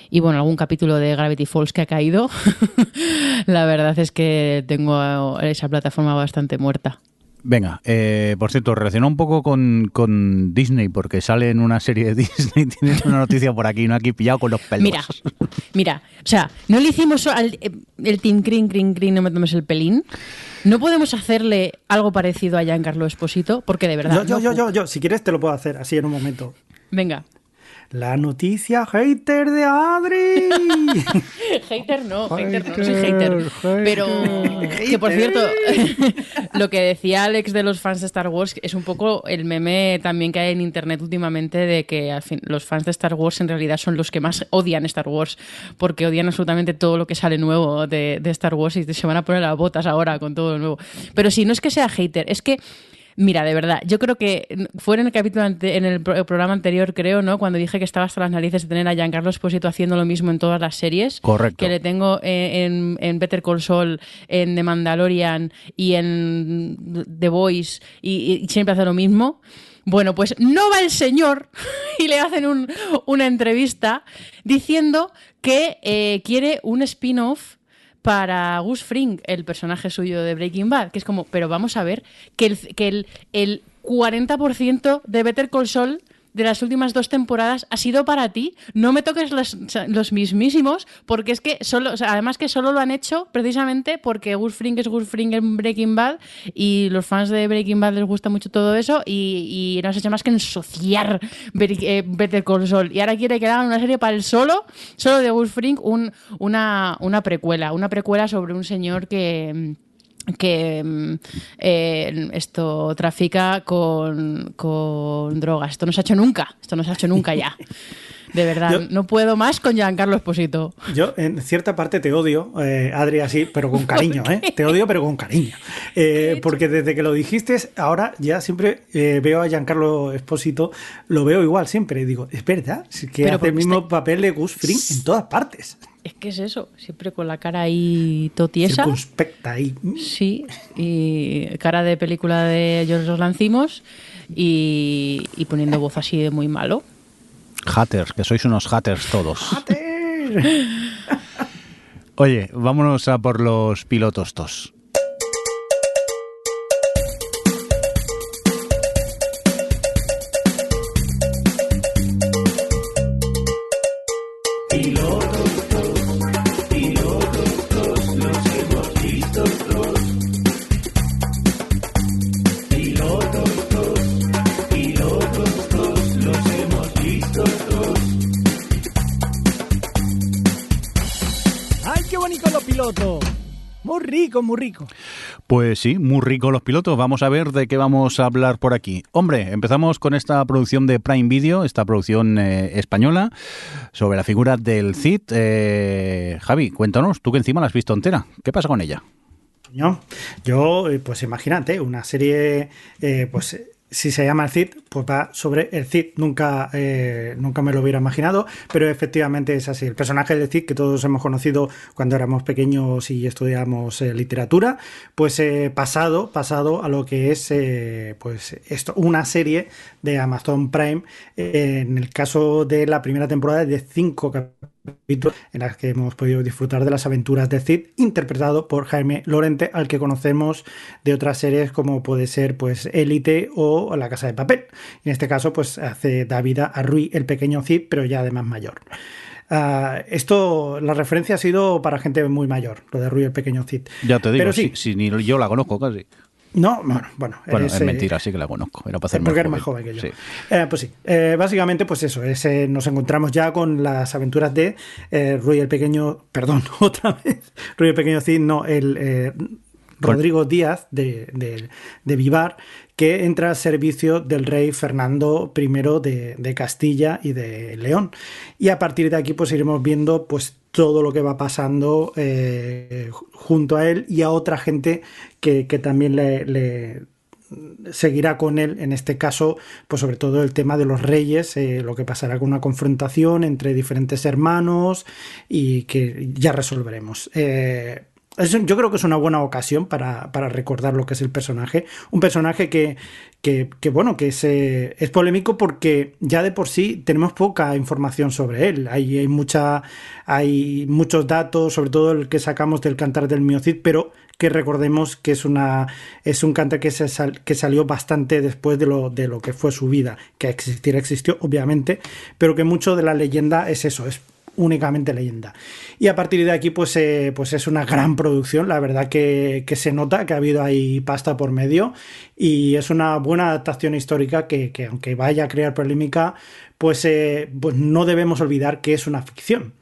y bueno, algún capítulo de Gravity Falls que ha caído. La verdad es que tengo esa plataforma bastante muerta. Venga, eh, por cierto, relacionado un poco con, con Disney, porque sale en una serie de Disney, tienes una noticia por aquí, no aquí pillado con los pelos. Mira, mira, o sea, no le hicimos al, el team crin, crin, crin, no me tomes el pelín. No podemos hacerle algo parecido a Giancarlo Esposito, porque de verdad... Yo, yo, no, yo, yo, yo, si quieres te lo puedo hacer así en un momento. Venga. La noticia hater de Adri. Hater no, hater, hater no, soy hater. hater. Pero hater. Que por cierto, lo que decía Alex de los fans de Star Wars es un poco el meme también que hay en internet últimamente de que al fin, los fans de Star Wars en realidad son los que más odian Star Wars porque odian absolutamente todo lo que sale nuevo de, de Star Wars y se van a poner las botas ahora con todo lo nuevo. Pero si no es que sea hater, es que mira, de verdad, yo creo que fue en el capítulo ante, en el programa anterior, creo, ¿no? Cuando dije que estaba hasta las narices de tener a Giancarlo Esposito haciendo lo mismo en todas las series. Correcto. Que le tengo en, en Better Call Saul, en The Mandalorian y en The Voice y, y siempre hace lo mismo. Bueno, pues no va el señor y le hacen un, una entrevista diciendo que eh, quiere un spin-off para Gus Fring, el personaje suyo de Breaking Bad, que es como, pero vamos a ver, que el, que el, el cuarenta por ciento de Better Call Saul de las últimas dos temporadas ha sido para ti, no me toques los, los mismísimos, porque es que solo, o sea, además que solo lo han hecho precisamente porque Gus Fring es Gus Fring en Breaking Bad y los fans de Breaking Bad les gusta mucho todo eso y, y no has hecho más que ensociar Better Call Saul y ahora quiere que hagan una serie para el solo solo de Gus Fring, un, una, una precuela, una precuela sobre un señor que... que eh, esto trafica con, con drogas. Esto no se ha hecho nunca, esto no se ha hecho nunca ya. De verdad, yo, no puedo más con Giancarlo Esposito. Yo en cierta parte te odio, eh, Adri, así, pero con cariño, ¿eh? Te odio, pero con cariño. Eh, porque desde que lo dijiste, ahora ya siempre eh, veo a Giancarlo Esposito, lo veo igual siempre. Digo, es verdad, es que pero hace el mismo este... papel de Gus Fring en todas partes. Es que es eso, siempre con la cara ahí totiesa. Circunspecta ahí. Sí, y cara de película de George Lanthimos y, y poniendo voz así de muy malo. Haters, que sois unos haters todos. ¡Haters! Oye, vámonos a por los pilotos tos. Muy rico. Pues sí, muy rico los pilotos. Vamos a ver de qué vamos a hablar por aquí. Hombre, empezamos con esta producción de Prime Video, esta producción eh, española, sobre la figura del Cid. Eh, Javi, cuéntanos, tú que encima la has visto entera, ¿qué pasa con ella? Yo, pues imagínate, una serie, eh, pues si se llama El Cid, pues va sobre El Cid. Nunca, eh, nunca me lo hubiera imaginado, pero efectivamente es así. El personaje del Cid, que todos hemos conocido cuando éramos pequeños y estudiamos eh, literatura, pues eh, pasado, pasado a lo que es eh, pues esto, una serie de Amazon Prime, eh, en el caso de la primera temporada de cinco capítulos, en las que hemos podido disfrutar de las aventuras de Cid, interpretado por Jaime Lorente, al que conocemos de otras series como puede ser pues Élite o La Casa de Papel. En este caso pues hace da vida a Rui, el pequeño Cid, pero ya además mayor. Uh, esto, la referencia ha sido para gente muy mayor, lo de Rui, el pequeño Cid. Ya te digo, pero sí, si, si ni yo la conozco casi. No, bueno, bueno, bueno eres, es mentira, eh, sí que la conozco. Era para hacerme porque eres más joven que yo. Sí. Eh, pues sí, eh, básicamente pues eso, es, eh, nos encontramos ya con las aventuras de eh, Rui el Pequeño, perdón, otra vez, Rui el Pequeño Cid, no, el eh, Rodrigo Díaz de, de, de Vivar, que entra al servicio del rey Fernando primero de, de Castilla y de León. Y a partir de aquí pues iremos viendo pues todo lo que va pasando eh, junto a él y a otra gente que, que también le, le seguirá con él. En este caso, pues sobre todo el tema de los reyes, eh, lo que pasará con una confrontación entre diferentes hermanos y que ya resolveremos. Eh, Yo creo que es una buena ocasión para, para recordar lo que es el personaje. Un personaje que, que, que bueno, que es, eh, es polémico porque ya de por sí tenemos poca información sobre él. Hay, hay, mucha, hay muchos datos, sobre todo el que sacamos del Cantar del Mío Cid, pero que recordemos que es, una, es un cantar que, se sal, que salió bastante después de lo, de lo que fue su vida. Que existiera existió, obviamente, pero que mucho de la leyenda es eso, es únicamente leyenda. Y a partir de aquí, pues, eh, pues es una gran producción. La verdad que, que se nota que ha habido ahí pasta por medio y es una buena adaptación histórica que, que aunque vaya a crear polémica, pues, eh, pues no debemos olvidar que es una ficción.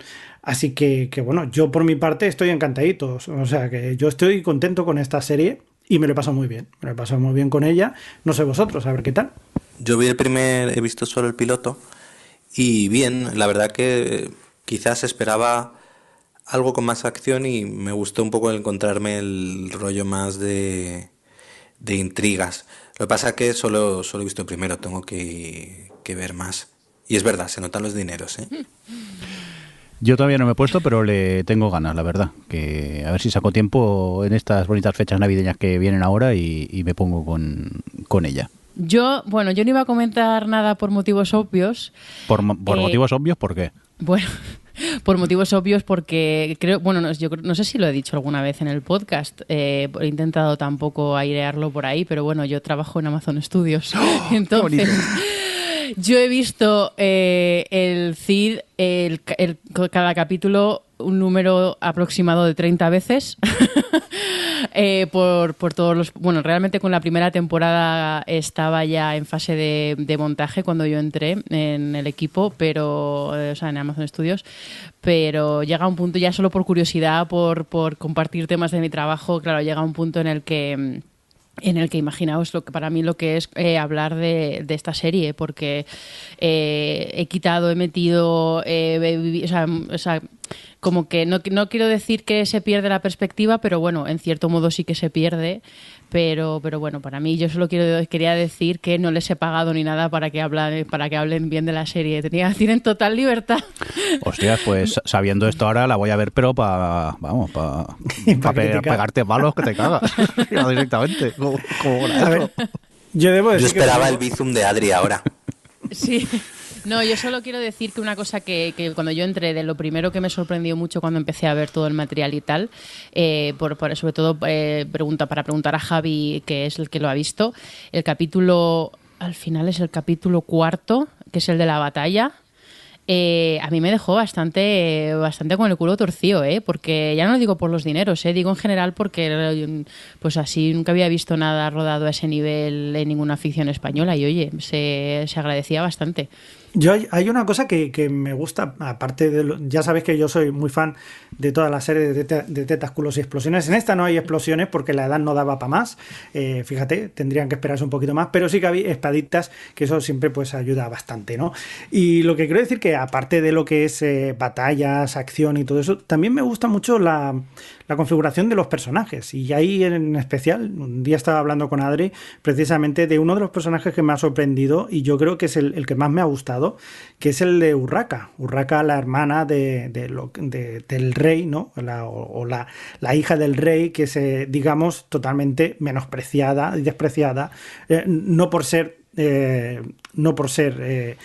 Así que, que bueno, yo por mi parte estoy encantadito. O sea, que yo estoy contento con esta serie y me lo he pasado muy bien. Me lo he pasado muy bien con ella. No sé vosotros, a ver qué tal. Yo vi el primer, he visto solo el piloto y bien, la verdad que quizás esperaba algo con más acción y me gustó un poco encontrarme el rollo más de, de intrigas. Lo que pasa es que solo, solo he visto el primero, tengo que, que ver más. Y es verdad, se notan los dineros, ¿eh? Yo todavía no me he puesto, pero le tengo ganas, la verdad. Que a ver si saco tiempo en estas bonitas fechas navideñas que vienen ahora y, y me pongo con, con ella. Yo, bueno, yo no iba a comentar nada por motivos obvios. ¿Por, por eh, motivos obvios por qué? Bueno, por motivos obvios porque creo, bueno, no, yo no sé si lo he dicho alguna vez en el podcast. Eh, he intentado tampoco airearlo por ahí, pero bueno, yo trabajo en Amazon Studios. ¡Oh, entonces! Yo he visto eh, El Cid, el, el, cada capítulo, un número aproximado de treinta veces. eh, por, por todos los. Bueno, realmente con la primera temporada estaba ya en fase de, de montaje cuando yo entré en el equipo, pero. O sea, en Amazon Studios. Pero llega un punto, ya solo por curiosidad, por, por compartir temas de mi trabajo, claro, llega un punto en el que. en el que imaginaos lo que para mí lo que es eh, hablar de, de esta serie, porque eh, he quitado, he metido, eh, he, o sea, o sea, como que no, no quiero decir que se pierde la perspectiva, pero bueno, en cierto modo sí que se pierde, pero pero bueno, para mí yo solo quiero quería decir que no les he pagado ni nada para que hablan, para que hablen bien de la serie. Tenía, tienen total libertad. Hostias, pues sabiendo esto ahora la voy a ver, pero para, vamos, para pa pe, pegarte malos que te cagas directamente. Como, como a ver, yo, debo decir yo esperaba que... el bizum de Adri ahora. Sí. No, yo solo quiero decir que una cosa que, que cuando yo entré, de lo primero que me sorprendió mucho cuando empecé a ver todo el material y tal, eh, por, por, sobre todo eh, pregunta, para preguntar a Javi, que es el que lo ha visto, el capítulo, al final es el capítulo cuarto, que es el de la batalla. Eh, a mí me dejó bastante eh, bastante con el culo torcido, eh, porque ya no lo digo por los dineros, eh, digo en general porque pues así nunca había visto nada rodado a ese nivel en ninguna ficción española y oye, se, se agradecía bastante. Yo hay, hay una cosa que, que me gusta, aparte de lo, ya sabéis que yo soy muy fan de todas las series de, teta, de tetas, culos y explosiones. En esta no hay explosiones porque la edad no daba para más, eh, fíjate, tendrían que esperarse un poquito más, pero sí que había espaditas, que eso siempre pues ayuda bastante, ¿no? Y lo que quiero decir que aparte de lo que es eh, batallas, acción y todo eso, también me gusta mucho la, la configuración de los personajes, y ahí en especial, un día estaba hablando con Adri precisamente de uno de los personajes que me ha sorprendido y yo creo que es el, el que más me ha gustado, que es el de Urraca. Urraca, la hermana de, de, de, del rey, ¿no? La, o la, la hija del rey, que se, digamos, totalmente menospreciada y despreciada, eh, no por ser, eh, no por ser, eh,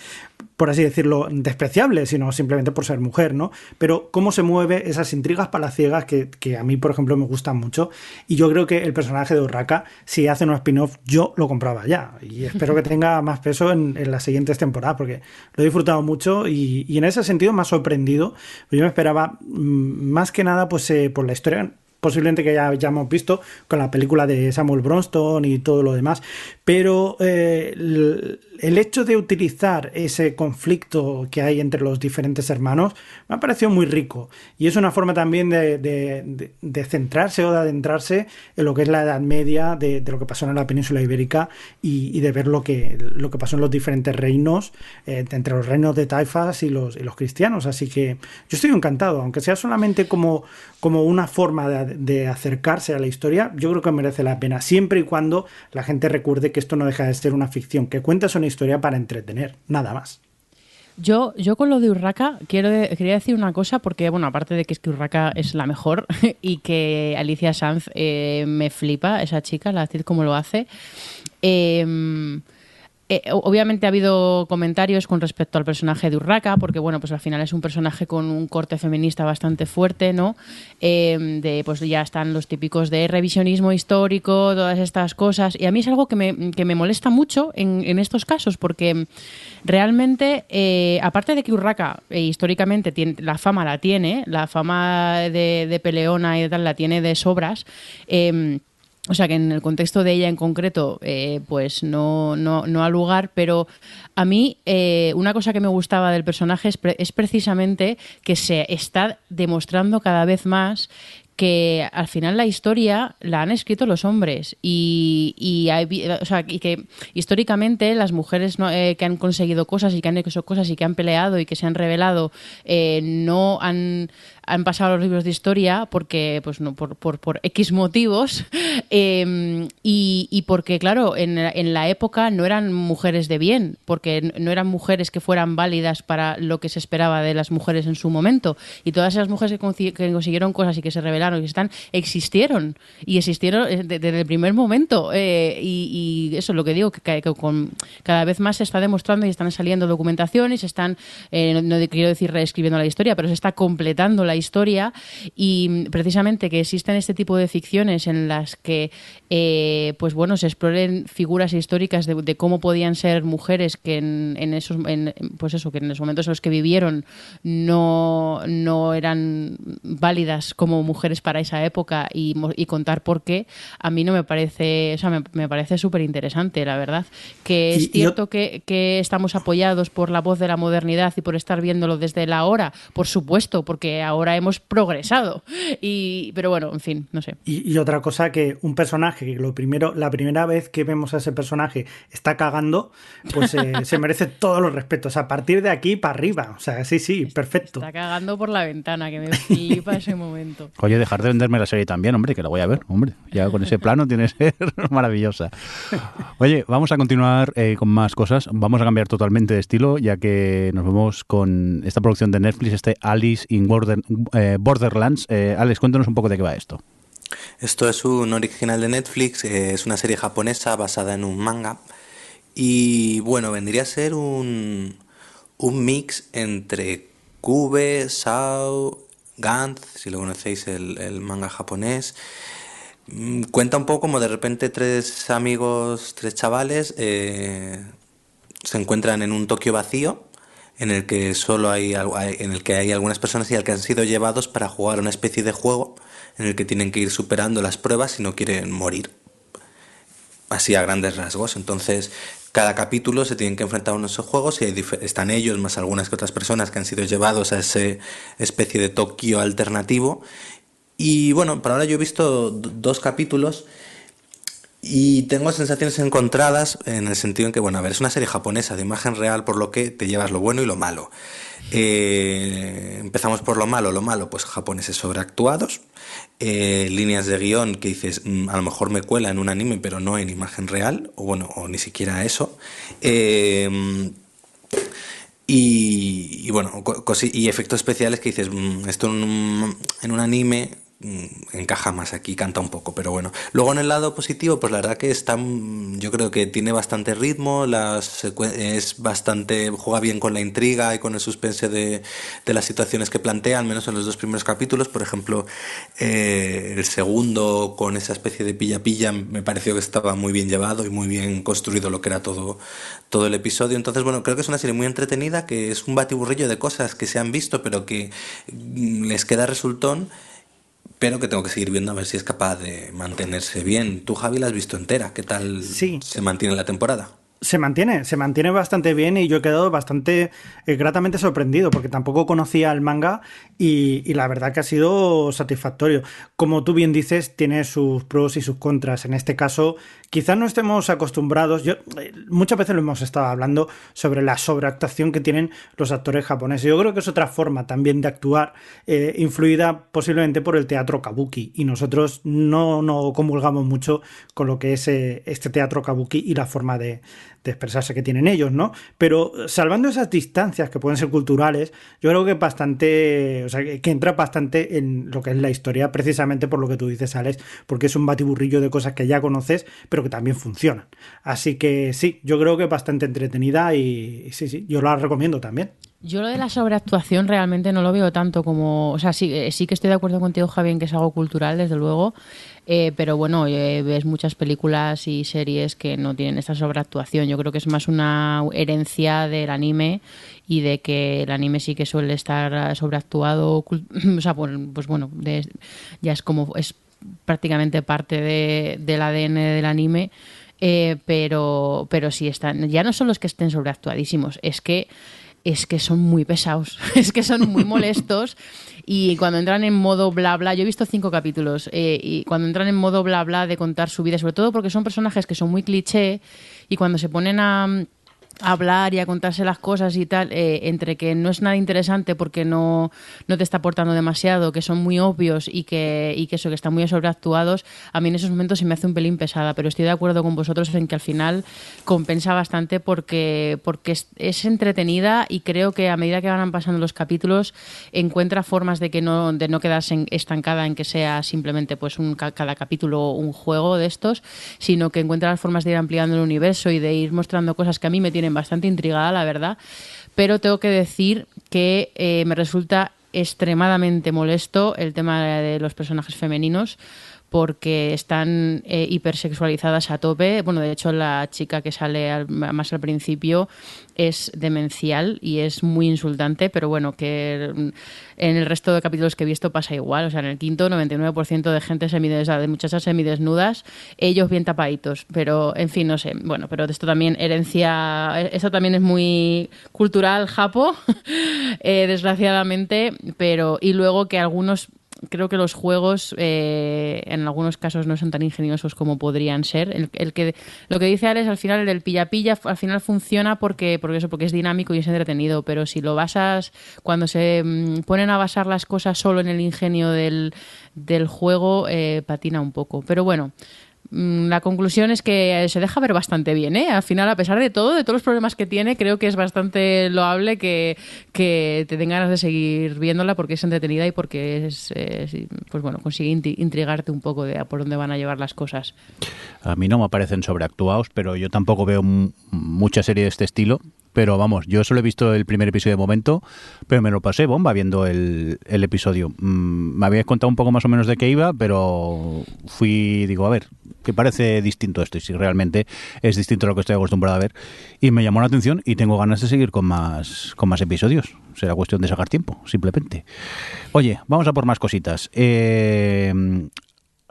por así decirlo, despreciable, sino simplemente por ser mujer, ¿no? Pero cómo se mueve esas intrigas palaciegas que, que a mí, por ejemplo, me gustan mucho. Y yo creo que el personaje de Urraca, si hace un spin-off, yo lo compraba ya. Y espero que tenga más peso en, en las siguientes temporadas, porque lo he disfrutado mucho y, y en ese sentido me ha sorprendido. Yo me esperaba, más que nada, pues eh, por la historia... posiblemente que ya, ya hemos visto con la película de Samuel Bronston y todo lo demás, pero eh, el, el hecho de utilizar ese conflicto que hay entre los diferentes hermanos me ha parecido muy rico, y es una forma también de, de, de, de centrarse o de adentrarse en lo que es la Edad Media, de, de lo que pasó en la península ibérica y, y de ver lo que, lo que pasó en los diferentes reinos, eh, entre los reinos de taifas y los, y los cristianos, así que yo estoy encantado, aunque sea solamente como, como una forma de de acercarse a la historia, yo creo que merece la pena, siempre y cuando la gente recuerde que esto no deja de ser una ficción, que cuentas una historia para entretener, nada más. Yo, yo con lo de Urraca quiero de, quería decir una cosa, porque bueno, aparte de que es que Urraca es la mejor y que Alicia Sanz eh, me flipa, esa chica, la actriz como lo hace, eh, Eh, obviamente ha habido comentarios con respecto al personaje de Urraca, porque bueno, pues al final es un personaje con un corte feminista bastante fuerte, ¿no? Eh, de, pues ya están los típicos de revisionismo histórico, todas estas cosas. Y a mí es algo que me, que me molesta mucho en, en estos casos, porque realmente, eh, aparte de que Urraca eh, históricamente tiene, la fama la tiene, la fama de, de peleona y tal la tiene de sobras, eh, o sea, que en el contexto de ella en concreto, eh, pues no, no, no ha lugar, pero a mí eh, una cosa que me gustaba del personaje es, pre- es precisamente que se está demostrando cada vez más que al final la historia la han escrito los hombres y, y, hay, o sea, y que históricamente las mujeres no, eh, que han conseguido cosas y que han hecho cosas y que han peleado y que se han rebelado eh, no han, han pasado los libros de historia porque pues no por, por, por X motivos eh, y, y porque claro en, en la época no eran mujeres de bien, porque no eran mujeres que fueran válidas para lo que se esperaba de las mujeres en su momento, y todas esas mujeres que, que consiguieron cosas y que se rebelaron que están, existieron y existieron desde el primer momento eh, y, y eso es lo que digo, que, que con, cada vez más se está demostrando y están saliendo documentaciones, están eh, no, no quiero decir reescribiendo la historia, pero se está completando la historia, y precisamente que existen este tipo de ficciones en las que eh, pues bueno, se exploren figuras históricas de, de cómo podían ser mujeres que en, en esos en, pues eso, que en los momentos en los que vivieron no, no eran válidas como mujeres para esa época y, y contar por qué, a mí no me parece, o sea, me, me parece súper interesante, la verdad. Que es y, cierto yo... que, que estamos apoyados por la voz de la modernidad y por estar viéndolo desde la hora, por supuesto, porque ahora hemos progresado. Y, pero bueno, en fin, no sé. Y, y otra cosa, que un personaje que lo primero, la primera vez que vemos a ese personaje está cagando, pues eh, se merece todos los respetos. O sea, a partir de aquí para arriba. O sea, sí, sí, perfecto. Está cagando por la ventana, que me flipa ese momento. Oye, dejar de venderme la serie también, hombre, que la voy a ver, hombre. Ya con ese plano tiene que ser maravillosa. Oye, vamos a continuar eh, con más cosas. Vamos a cambiar totalmente de estilo, ya que nos vamos con esta producción de Netflix, este Alice in Border, eh, Borderlands. Eh, Alex, cuéntanos un poco de qué va esto. Esto es un original de Netflix, eh, es una serie japonesa basada en un manga. Y bueno, vendría a ser un, un mix entre Cube, Sao... Gantz, si lo conocéis, el, el manga japonés. Cuenta un poco como de repente tres amigos, tres chavales, eh, se encuentran en un Tokio vacío, en el que solo hay, en el que hay algunas personas y al que han sido llevados para jugar una especie de juego en el que tienen que ir superando las pruebas si no quieren morir. Así a grandes rasgos. Entonces, cada capítulo se tienen que enfrentar a unos juegos y dif- están ellos más algunas que otras personas que han sido llevados a esa especie de Tokio alternativo. Y bueno, por ahora yo he visto d- dos capítulos y tengo sensaciones encontradas, en el sentido en que, bueno, a ver, es una serie japonesa de imagen real, por lo que te llevas lo bueno y lo malo. Eh, empezamos por lo malo. Lo malo, pues japoneses sobreactuados, eh, líneas de guión que dices, a lo mejor me cuela en un anime, pero no en imagen real, o bueno, o ni siquiera eso. Eh, y, y bueno, cosi- y efectos especiales que dices, esto en un, en un anime encaja más, aquí canta un poco, pero bueno. Luego, en el lado positivo, pues la verdad que está, yo creo que tiene bastante ritmo, las secu- es bastante, juega bien con la intriga y con el suspense de, de las situaciones que plantea, al menos en los dos primeros capítulos. Por ejemplo, eh, el segundo, con esa especie de pilla-pilla, me pareció que estaba muy bien llevado y muy bien construido lo que era todo, todo el episodio. Entonces, bueno, creo que es una serie muy entretenida, que es un batiburrillo de cosas que se han visto, pero que les queda resultón, pero que tengo que seguir viendo a ver si es capaz de mantenerse bien. Tú, Javi, la has visto entera. ¿Qué tal sí. se mantiene la temporada? Se mantiene, se mantiene bastante bien, y yo he quedado bastante eh, gratamente sorprendido, porque tampoco conocía el manga y, y la verdad que ha sido satisfactorio. Como tú bien dices, tiene sus pros y sus contras. En este caso, quizás no estemos acostumbrados, yo, eh, muchas veces lo hemos estado hablando sobre la sobreactuación que tienen los actores japoneses. Yo creo que es otra forma también de actuar, eh, influida posiblemente por el teatro kabuki, y nosotros no, no comulgamos mucho con lo que es eh, este teatro kabuki y la forma de de expresarse que tienen ellos, ¿no? Pero salvando esas distancias que pueden ser culturales, yo creo que bastante, o sea, que entra bastante en lo que es la historia, precisamente por lo que tú dices, Alex, porque es un batiburrillo de cosas que ya conoces, pero que también funcionan. Así que sí, yo creo que es bastante entretenida y sí, sí, yo la recomiendo también. Yo lo de la sobreactuación realmente no lo veo tanto como... O sea, sí, sí que estoy de acuerdo contigo, Javi, en que es algo cultural, desde luego, eh, pero bueno, eh, ves muchas películas y series que no tienen esta sobreactuación. Yo creo que es más una herencia del anime y de que el anime sí que suele estar sobreactuado. O sea, pues bueno, de, ya es como... es prácticamente parte de, del A D N del anime. Eh, pero, pero sí están... Ya no son los que estén sobreactuadísimos, es que... es que son muy pesados, es que son muy molestos y cuando entran en modo bla bla, yo he visto cinco capítulos, eh, y cuando entran en modo bla bla de contar su vida, sobre todo porque son personajes que son muy cliché y cuando se ponen a... hablar y a contarse las cosas y tal, eh, entre que no es nada interesante porque no, no te está aportando demasiado, que son muy obvios y que, y que eso, que están muy sobreactuados, a mí en esos momentos se me hace un pelín pesada, pero estoy de acuerdo con vosotros en que al final compensa bastante porque, porque es, es entretenida y creo que a medida que van pasando los capítulos encuentra formas de que no, de no quedarse estancada en que sea simplemente pues un, cada capítulo un juego de estos, sino que encuentra las formas de ir ampliando el universo y de ir mostrando cosas que a mí me tienen bastante intrigada, la verdad, pero tengo que decir que eh, me resulta extremadamente molesto el tema de los personajes femeninos porque están eh, hipersexualizadas a tope. Bueno, de hecho la chica que sale al, más al principio es demencial y es muy insultante, pero bueno, que en el resto de capítulos que he visto pasa igual. O sea, en el quinto, noventa y nueve por ciento de gente semidesnuda, de muchachas semidesnudas, ellos bien tapaditos, pero en fin, no sé. Bueno, pero esto también herencia, esto también es muy cultural japo, eh, desgraciadamente, pero y luego que algunos... Creo que los juegos eh, en algunos casos no son tan ingeniosos como podrían ser. El, el que lo que dice Alex al final, el del pilla-pilla, al final funciona porque porque eso porque es dinámico y es entretenido, pero si lo basas, cuando se mmm, ponen a basar las cosas solo en el ingenio del, del juego, eh, patina un poco. Pero bueno, mmm, la conclusión es que se deja ver bastante bien, ¿eh? Al final, a pesar de todo, de todos los problemas que tiene, creo que es bastante loable que, que te den ganas de seguir viéndola porque es entretenida y porque es, eh, pues bueno, consigue intrigarte un poco de a por dónde van a llevar las cosas. A mí no me parecen sobreactuados, pero yo tampoco veo m- mucha serie de este estilo. Pero vamos, yo solo he visto el primer episodio de momento, pero me lo pasé bomba viendo el, el episodio. Mm, me habíais contado un poco más o menos de qué iba, pero fui, digo, a ver, que parece distinto esto, y si realmente es distinto a lo que estoy acostumbrado a ver. Y me llamó la atención y tengo ganas de seguir con más, con más episodios. Será cuestión de sacar tiempo, simplemente. Oye, vamos a por más cositas. Eh...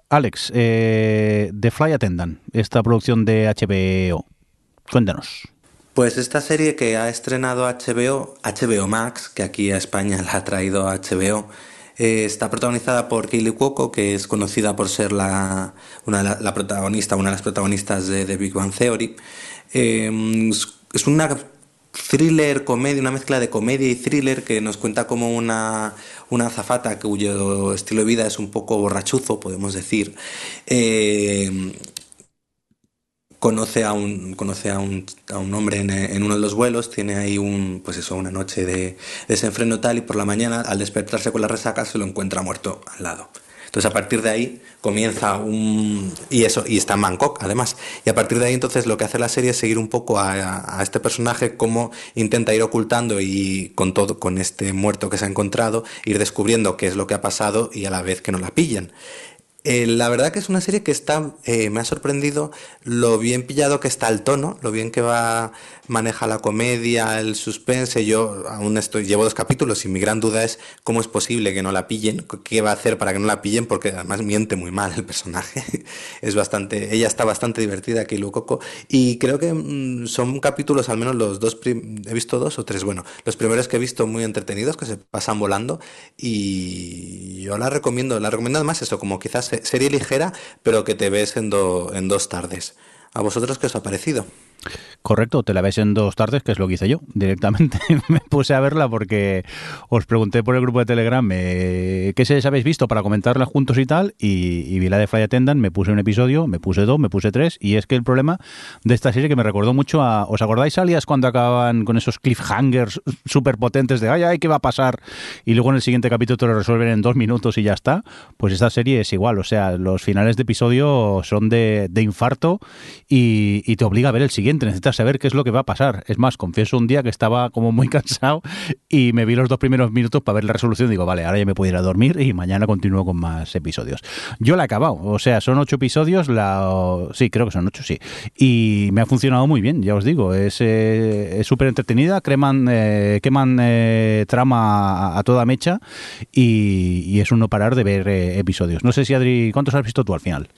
Alex, eh, The Flight Attendant, esta producción de H B O. Cuéntanos. Pues esta serie que ha estrenado H B O, H B O Max, que aquí a España la ha traído H B O, eh, está protagonizada por Kaylee Cuoco, que es conocida por ser la, una, la, la protagonista, una de las protagonistas de The Big Bang Theory. Eh, es una thriller, comedia, una mezcla de comedia y thriller que nos cuenta como una, una azafata cuyo estilo de vida es un poco borrachuzo, podemos decir. Eh, Conoce a un conoce a un, a un hombre en, en uno de los vuelos, tiene ahí un pues eso una noche de desenfreno tal y por la mañana al despertarse con la resaca se lo encuentra muerto al lado. Entonces a partir de ahí comienza un... y eso y está en Bangkok además. Y a partir de ahí entonces lo que hace la serie es seguir un poco a, a, a este personaje, cómo intenta ir ocultando y con todo con este muerto que se ha encontrado, ir descubriendo qué es lo que ha pasado y a la vez que no la pillan. Eh, la verdad que es una serie que está eh, me ha sorprendido lo bien pillado que está el tono, lo bien que va maneja la comedia, el suspense. Yo aún estoy llevo dos capítulos y mi gran duda es cómo es posible que no la pillen, qué va a hacer para que no la pillen, porque además miente muy mal el personaje. Es bastante, ella está bastante divertida aquí, Lucoco, y creo que mmm, son capítulos, al menos los dos prim- he visto dos o tres, bueno, los primeros que he visto muy entretenidos, que se pasan volando y yo la recomiendo, la recomiendo además eso, como quizás serie ligera, pero que te ves en, do, en dos tardes. ¿A vosotros qué os ha parecido? Correcto, te la ves en dos tardes, que es lo que hice yo. Directamente me puse a verla porque os pregunté por el grupo de Telegram eh, qué series habéis visto para comentarla juntos y tal, y, y vi la de Flight Attendant, me puse un episodio, me puse dos, me puse tres, y es que el problema de esta serie que me recordó mucho a... ¿Os acordáis, Alias, cuando acababan con esos cliffhangers súper potentes de ay, ay, qué va a pasar? Y luego en el siguiente capítulo te lo resuelven en dos minutos y ya está. Pues esta serie es igual, o sea, los finales de episodio son de, de infarto y, y te obliga a ver el siguiente, necesitas saber qué es lo que va a pasar. Es más, confieso un día que estaba como muy cansado y me vi los dos primeros minutos para ver la resolución. Digo, vale, ahora ya me puedo ir a dormir y mañana continúo con más episodios. Yo la he acabado, o sea, son ocho episodios, la sí, creo que son ocho, sí. Y me ha funcionado muy bien, ya os digo, es eh, súper entretenida, creman, eh, queman eh, trama a, a toda mecha y, y es un no parar de ver eh, episodios. No sé si, Adri, ¿cuántos has visto tú al final?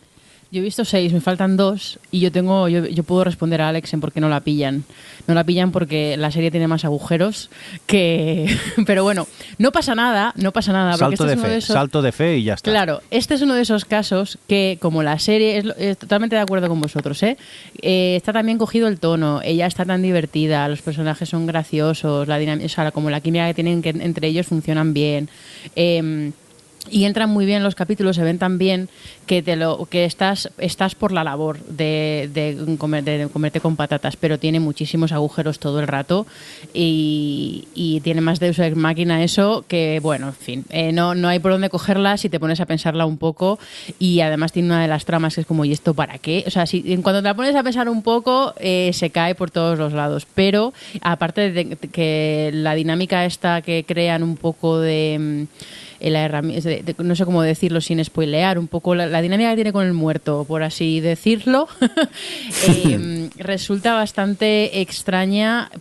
Yo he visto seis, me faltan dos y yo tengo, yo, yo puedo responder a Alex en por qué no la pillan. No la pillan porque la serie tiene más agujeros que... Pero bueno, no pasa nada, no pasa nada. Salto este de es uno fe, de esos... salto de fe y ya está. Claro, este es uno de esos casos que como la serie, es, es totalmente de acuerdo con vosotros, ¿eh? Eh, está tan bien cogido el tono, ella está tan divertida, los personajes son graciosos, la dinam... o sea, como la química que tienen que entre ellos funcionan bien. Eh, Y entran muy bien los capítulos, se ven tan bien que te lo que estás estás por la labor de, de, comer, de comerte con patatas, pero tiene muchísimos agujeros todo el rato y, y tiene más Deus Ex Machina eso que, bueno, en fin, eh, no, no hay por dónde cogerla si te pones a pensarla un poco y además tiene una de las tramas que es como, ¿y esto para qué? O sea, si en cuanto te la pones a pensar un poco, eh, se cae por todos los lados, pero aparte de que la dinámica esta que crean un poco de... La herramienta, no sé cómo decirlo sin spoilear, un poco la, la dinámica que tiene con el muerto, por así decirlo, eh, resulta bastante extraña.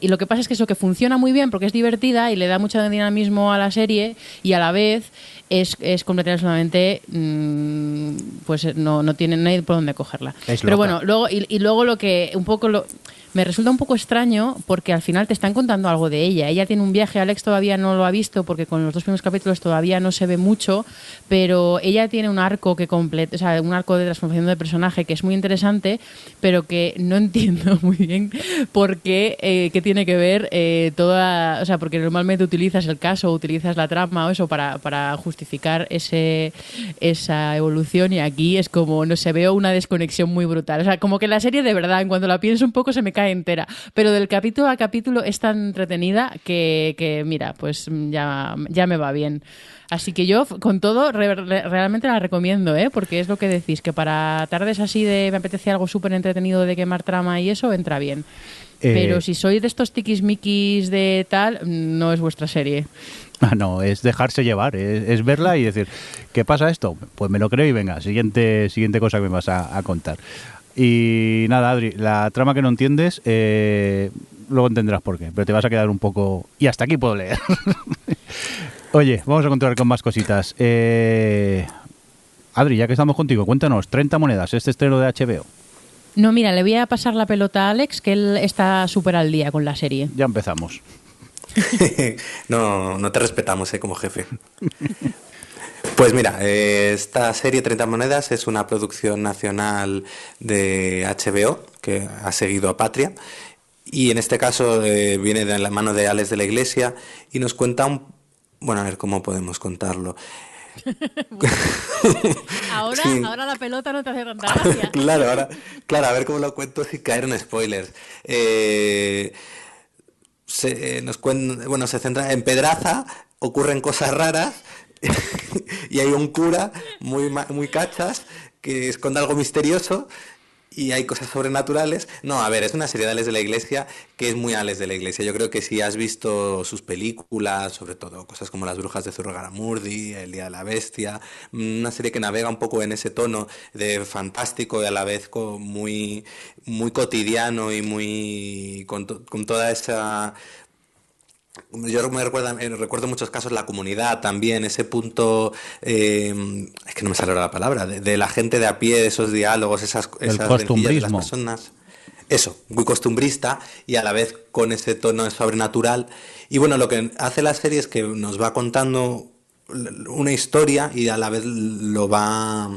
Y lo que pasa es que eso que funciona muy bien porque es divertida y le da mucho dinamismo a la serie y a la vez es, es completamente mmm, pues no, no tiene, no hay por dónde cogerla. Pero bueno, luego y, y luego lo que un poco lo... Me resulta un poco extraño porque al final te están contando algo de ella. Ella tiene un viaje, Alex todavía no lo ha visto porque con los dos primeros capítulos todavía no se ve mucho, pero ella tiene un arco que completa, o sea, un arco de transformación de personaje que es muy interesante, pero que no entiendo muy bien por qué, eh, qué tiene que ver eh, toda, o sea, porque normalmente utilizas el caso, utilizas la trama o eso para, para justificar ese esa evolución y aquí es como, no sé, veo una desconexión muy brutal. O sea, como que la serie de verdad, en cuanto la pienso un poco se me entera, pero del capítulo a capítulo es tan entretenida que, que mira, pues ya, ya me va bien. Así que yo, con todo, re, re, realmente la recomiendo, ¿eh? Porque es lo que decís, que para tardes así de me apetece algo súper entretenido de quemar trama y eso, entra bien. Eh... Pero si sois de estos tiquismiquis de tal, no es vuestra serie. Ah, no, es dejarse llevar, es, es verla y decir, ¿qué pasa esto? Pues me lo creo y venga, siguiente, siguiente cosa que me vas a, a contar. Y nada, Adri, la trama que no entiendes, eh, luego entenderás por qué, pero te vas a quedar un poco... Y hasta aquí puedo leer. Oye, vamos a continuar con más cositas. Eh, Adri, ya que estamos contigo, cuéntanos, treinta monedas, este estreno de H B O. No, mira, le voy a pasar la pelota a Alex, que él está súper al día con la serie. Ya empezamos. no, no te respetamos, ¿eh? Como jefe. Pues mira, eh, esta serie treinta monedas es una producción nacional de H B O que ha seguido a Patria y en este caso eh, viene de la mano de Alex de la Iglesia y nos cuenta un... Bueno, a ver cómo podemos contarlo. ahora, sí. ahora la pelota no te hace tanta gracia. claro, ahora, claro, a ver cómo lo cuento sin caer en spoilers. Eh, se, eh, nos cuen, bueno, se centra en Pedraza, ocurren cosas raras... y hay un cura muy, muy cachas que esconde algo misterioso y hay cosas sobrenaturales. No, a ver, es una serie de Alex de la Iglesia que es muy Alex de la Iglesia. Yo creo que si has visto sus películas, sobre todo cosas como Las Brujas de Zurrogaramurdi, El Día de la Bestia, una serie que navega un poco en ese tono de fantástico y a la vez muy, muy cotidiano y muy con, to, con toda esa... Yo me recuerdo, recuerdo en muchos casos La Comunidad también, ese punto, eh, es que no me sale ahora la palabra, de, de la gente de a pie, esos diálogos, esas, esas rencillas de las personas. Eso, muy costumbrista y a la vez con ese tono sobrenatural. Y bueno, lo que hace la serie es que nos va contando una historia y a la vez lo va...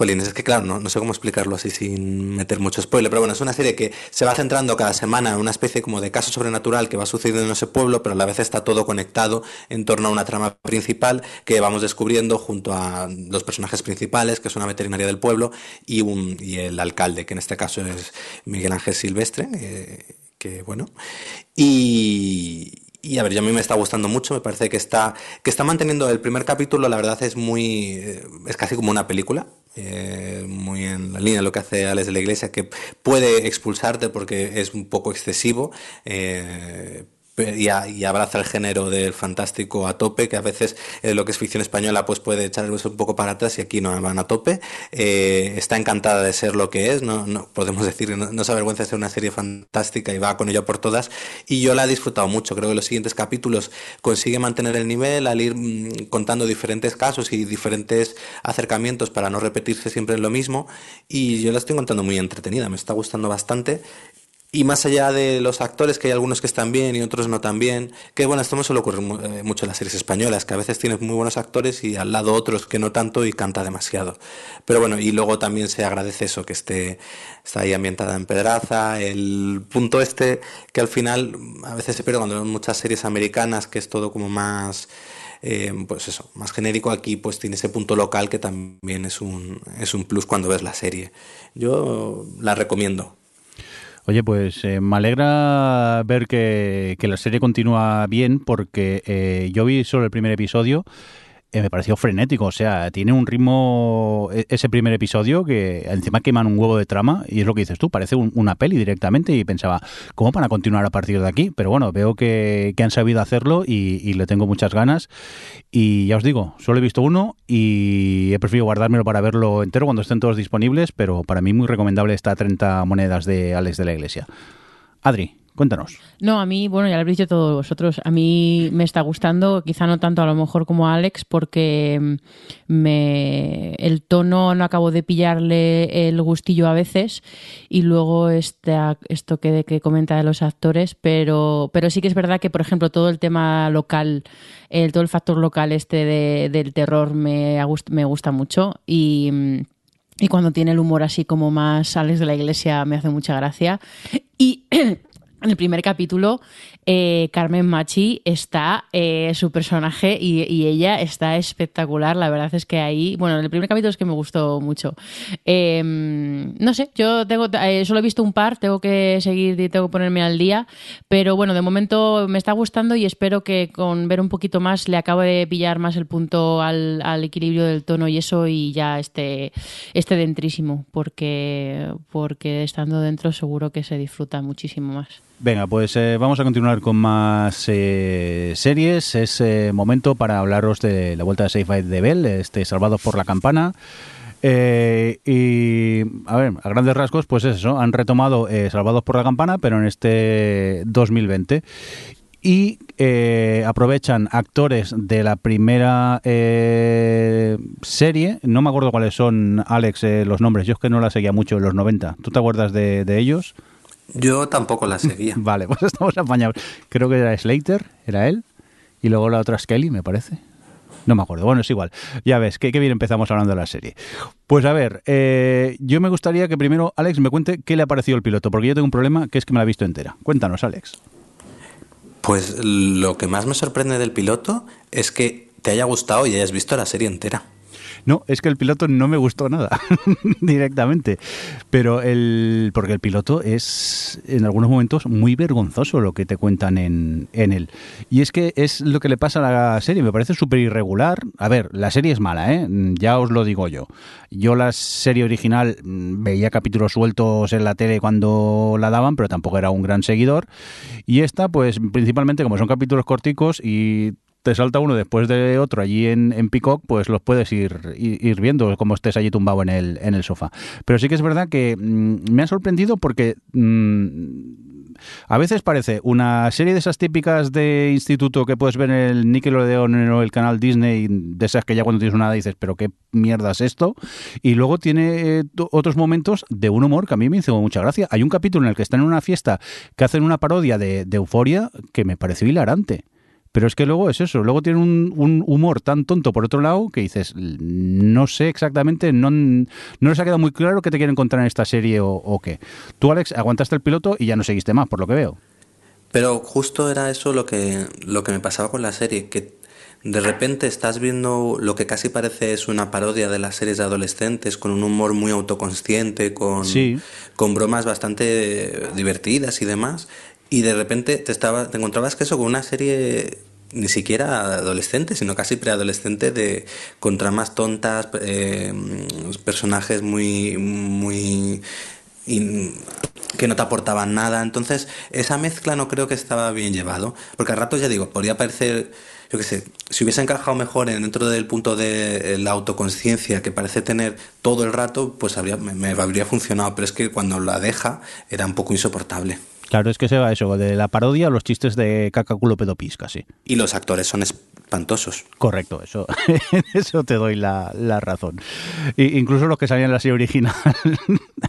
Jolín, es que claro, no, no sé cómo explicarlo así sin meter mucho spoiler, pero bueno, es una serie que se va centrando cada semana en una especie como de caso sobrenatural que va sucediendo en ese pueblo, pero a la vez está todo conectado en torno a una trama principal que vamos descubriendo junto a los personajes principales, que es una veterinaria del pueblo, y, un, y el alcalde, que en este caso es Miguel Ángel Silvestre, eh, que bueno, y... Y a ver, yo a mí me está gustando mucho, me parece que está que está manteniendo el primer capítulo, la verdad es muy es casi como una película, eh, muy en la línea de lo que hace Alex de la Iglesia, que puede expulsarte porque es un poco excesivo, eh, y, a, y abraza el género del fantástico a tope, que a veces eh, lo que es ficción española pues puede echarlos un poco para atrás y aquí no van a tope. Eh, está encantada de ser lo que es, no, no podemos decir, no, no se avergüenza de ser una serie fantástica y va con ello por todas, y yo la he disfrutado mucho. Creo que los siguientes capítulos consigue mantener el nivel al ir mm, contando diferentes casos y diferentes acercamientos para no repetirse siempre en lo mismo, y yo la estoy contando muy entretenida, me está gustando bastante. Y más allá de los actores, que hay algunos que están bien y otros no tan bien, que bueno, esto no suele ocurrir mucho en las series españolas, que a veces tienes muy buenos actores y al lado otros que no tanto y canta demasiado. Pero bueno, y luego también se agradece eso, que esté está ahí ambientada en Pedraza, el punto este que al final a veces se pierde cuando vemos muchas series americanas, que es todo como más... Eh, pues eso, más genérico. Aquí pues tiene ese punto local que también es un, es un plus cuando ves la serie. Yo la recomiendo. Oye, pues eh, me alegra ver que, que la serie continúa bien, porque eh, yo vi solo el primer episodio, eh, me pareció frenético, o sea, tiene un ritmo ese primer episodio que encima queman un huevo de trama, y es lo que dices tú, parece un, una peli directamente, y pensaba, ¿cómo van a continuar a partir de aquí? Pero bueno, veo que, que han sabido hacerlo y, y le tengo muchas ganas, y ya os digo, solo he visto uno y he preferido guardármelo para verlo entero cuando estén todos disponibles, pero para mí muy recomendable esta treinta monedas de Alex de la Iglesia. Adri, cuéntanos. No, a mí, bueno, ya lo habéis dicho todos vosotros, a mí me está gustando, quizá no tanto a lo mejor como a Alex, porque me el tono no acabo de pillarle el gustillo a veces, y luego este, esto que, que comenta de los actores, pero, pero sí que es verdad que, por ejemplo, todo el tema local, el, todo el factor local este de, del terror me, me gusta mucho, y, y cuando tiene el humor así como más Alex de la Iglesia me hace mucha gracia, y... En el primer capítulo, eh, Carmen Machi está, eh, su personaje y, y ella está espectacular. La verdad es que ahí, bueno, en el primer capítulo es que me gustó mucho. Eh, no sé, yo tengo eh, solo he visto un par, tengo que seguir y tengo que ponerme al día. Pero bueno, de momento me está gustando y espero que con ver un poquito más le acabo de pillar más el punto al, al equilibrio del tono y eso, y ya esté, esté dentrísimo, porque, porque estando dentro seguro que se disfruta muchísimo más. Venga, pues eh, vamos a continuar con más eh, series. Es eh, momento para hablaros de la vuelta de Saved by the Bell, este Salvados por la Campana. Eh, y, a ver, a grandes rasgos, pues es eso. Han retomado eh, Salvados por la Campana, pero en este dos mil veinte. Y eh, aprovechan actores de la primera eh, serie. No me acuerdo cuáles son, Alex, eh, los nombres. Yo es que no la seguía mucho en los noventa. ¿Tú te acuerdas de, de ellos? Yo tampoco la seguía. Vale, pues estamos apañados. Creo que era Slater, era él, y luego la otra es Kelly, me parece. No me acuerdo. Bueno, es igual. Ya ves, qué, qué bien empezamos hablando de la serie. Pues a ver, eh, yo me gustaría que primero Alex me cuente qué le ha parecido el piloto, porque yo tengo un problema, que es que me la he visto entera. Cuéntanos, Alex. Pues lo que más me sorprende del piloto es que te haya gustado y hayas visto la serie entera. No, es que el piloto no me gustó nada directamente, pero el porque el piloto es en algunos momentos muy vergonzoso lo que te cuentan en, en él, y es que es lo que le pasa a la serie, me parece súper irregular. A ver, la serie es mala, ¿eh? Ya os lo digo yo, yo la serie original veía capítulos sueltos en la tele cuando la daban, pero tampoco era un gran seguidor, y esta pues principalmente como son capítulos corticos y te salta uno después de otro allí en, en Peacock, pues los puedes ir, ir, ir viendo como estés allí tumbado en el, en el sofá. Pero sí que es verdad que mmm, me ha sorprendido porque mmm, a veces parece una serie de esas típicas de instituto que puedes ver en el Nickelodeon o el canal Disney, de esas que ya cuando tienes una edad dices, pero qué mierda es esto. Y luego tiene eh, otros momentos de un humor que a mí me hizo mucha gracia. Hay un capítulo en el que están en una fiesta que hacen una parodia de, de Euforia que me pareció hilarante. Pero es que luego es eso, luego tiene un, un humor tan tonto por otro lado que dices, no sé exactamente, no, no les ha quedado muy claro qué te quieren contar en esta serie o, o qué. Tú, Alex, aguantaste el piloto y ya no seguiste más, por lo que veo. Pero justo era eso lo que, lo que me pasaba con la serie, que de repente estás viendo lo que casi parece es una parodia de las series de adolescentes, con un humor muy autoconsciente, con, sí. con bromas bastante divertidas y demás, y de repente te, estaba, te encontrabas que eso con una serie ni siquiera adolescente, sino casi preadolescente, de, con tramas tontas, eh, personajes muy... muy y que no te aportaban nada. Entonces esa mezcla no creo que estaba bien llevado, porque a ratos, ya digo, podría parecer, yo qué sé, si hubiese encajado mejor dentro del punto de la autoconciencia que parece tener todo el rato, pues habría, me, me habría funcionado, pero es que cuando la deja era un poco insoportable. Claro, es que se va eso, de la parodia a los chistes de caca, culo, pedo, pis, casi. Y los actores son espantosos. Correcto, eso eso te doy la, la razón. Y incluso los que salían en la serie original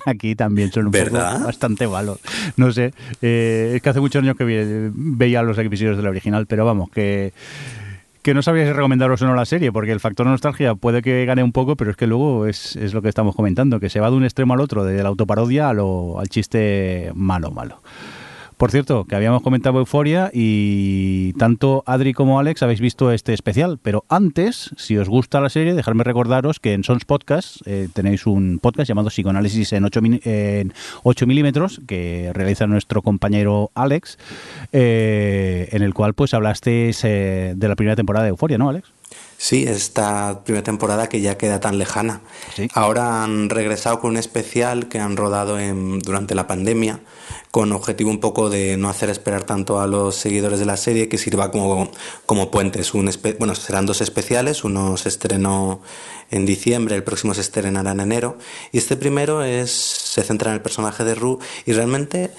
aquí también son un ¿verdad? Poco bastante malos. No sé, eh, es que hace muchos años que ve, veía los episodios de la original, pero vamos, que... que no sabía si recomendaros o no la serie, porque el factor nostalgia puede que gane un poco, pero es que luego es, es lo que estamos comentando, que se va de un extremo al otro, de la autoparodia a lo, al chiste malo, malo. Por cierto, que habíamos comentado Euforia y tanto Adri como Alex habéis visto este especial, pero antes, si os gusta la serie, dejadme recordaros que en Sons Podcast eh, tenéis un podcast llamado Psicoanálisis en ocho milímetros, que realiza nuestro compañero Alex, eh, en el cual pues hablasteis eh, de la primera temporada de Euforia, ¿no, Alex? Sí, esta primera temporada que ya queda tan lejana. ¿Sí? Ahora han regresado con un especial que han rodado en, durante la pandemia, con objetivo un poco de no hacer esperar tanto a los seguidores de la serie, que sirva como, como puentes. Un espe- bueno, serán dos especiales, uno se estrenó en diciembre, el próximo se estrenará en enero, y este primero es, se centra en el personaje de Rue, y realmente...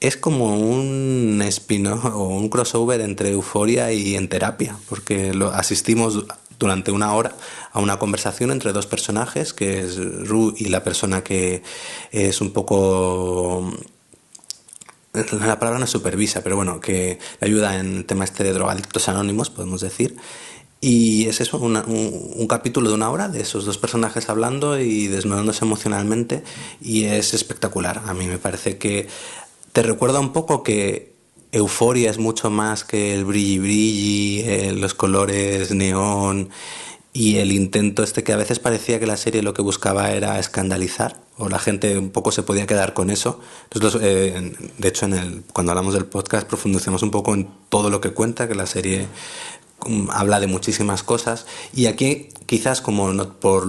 es como un spin-off o un crossover entre Euforia y En Terapia, porque lo, asistimos durante una hora a una conversación entre dos personajes, que es Rue y la persona que es un poco... la palabra no es supervisa, pero bueno, que le ayuda en el tema este de drogadictos anónimos, podemos decir. Y es eso, una, un, un capítulo de una hora de esos dos personajes hablando y desnudándose emocionalmente, y es espectacular. A mí me parece que... te recuerda un poco que Euforia es mucho más que el brilli brilli, eh, los colores neón y el intento este que a veces parecía que la serie lo que buscaba era escandalizar, o la gente un poco se podía quedar con eso. Nosotros, eh, de hecho, en el, cuando hablamos del podcast profundizamos un poco en todo lo que cuenta, que la serie habla de muchísimas cosas, y aquí quizás como no, por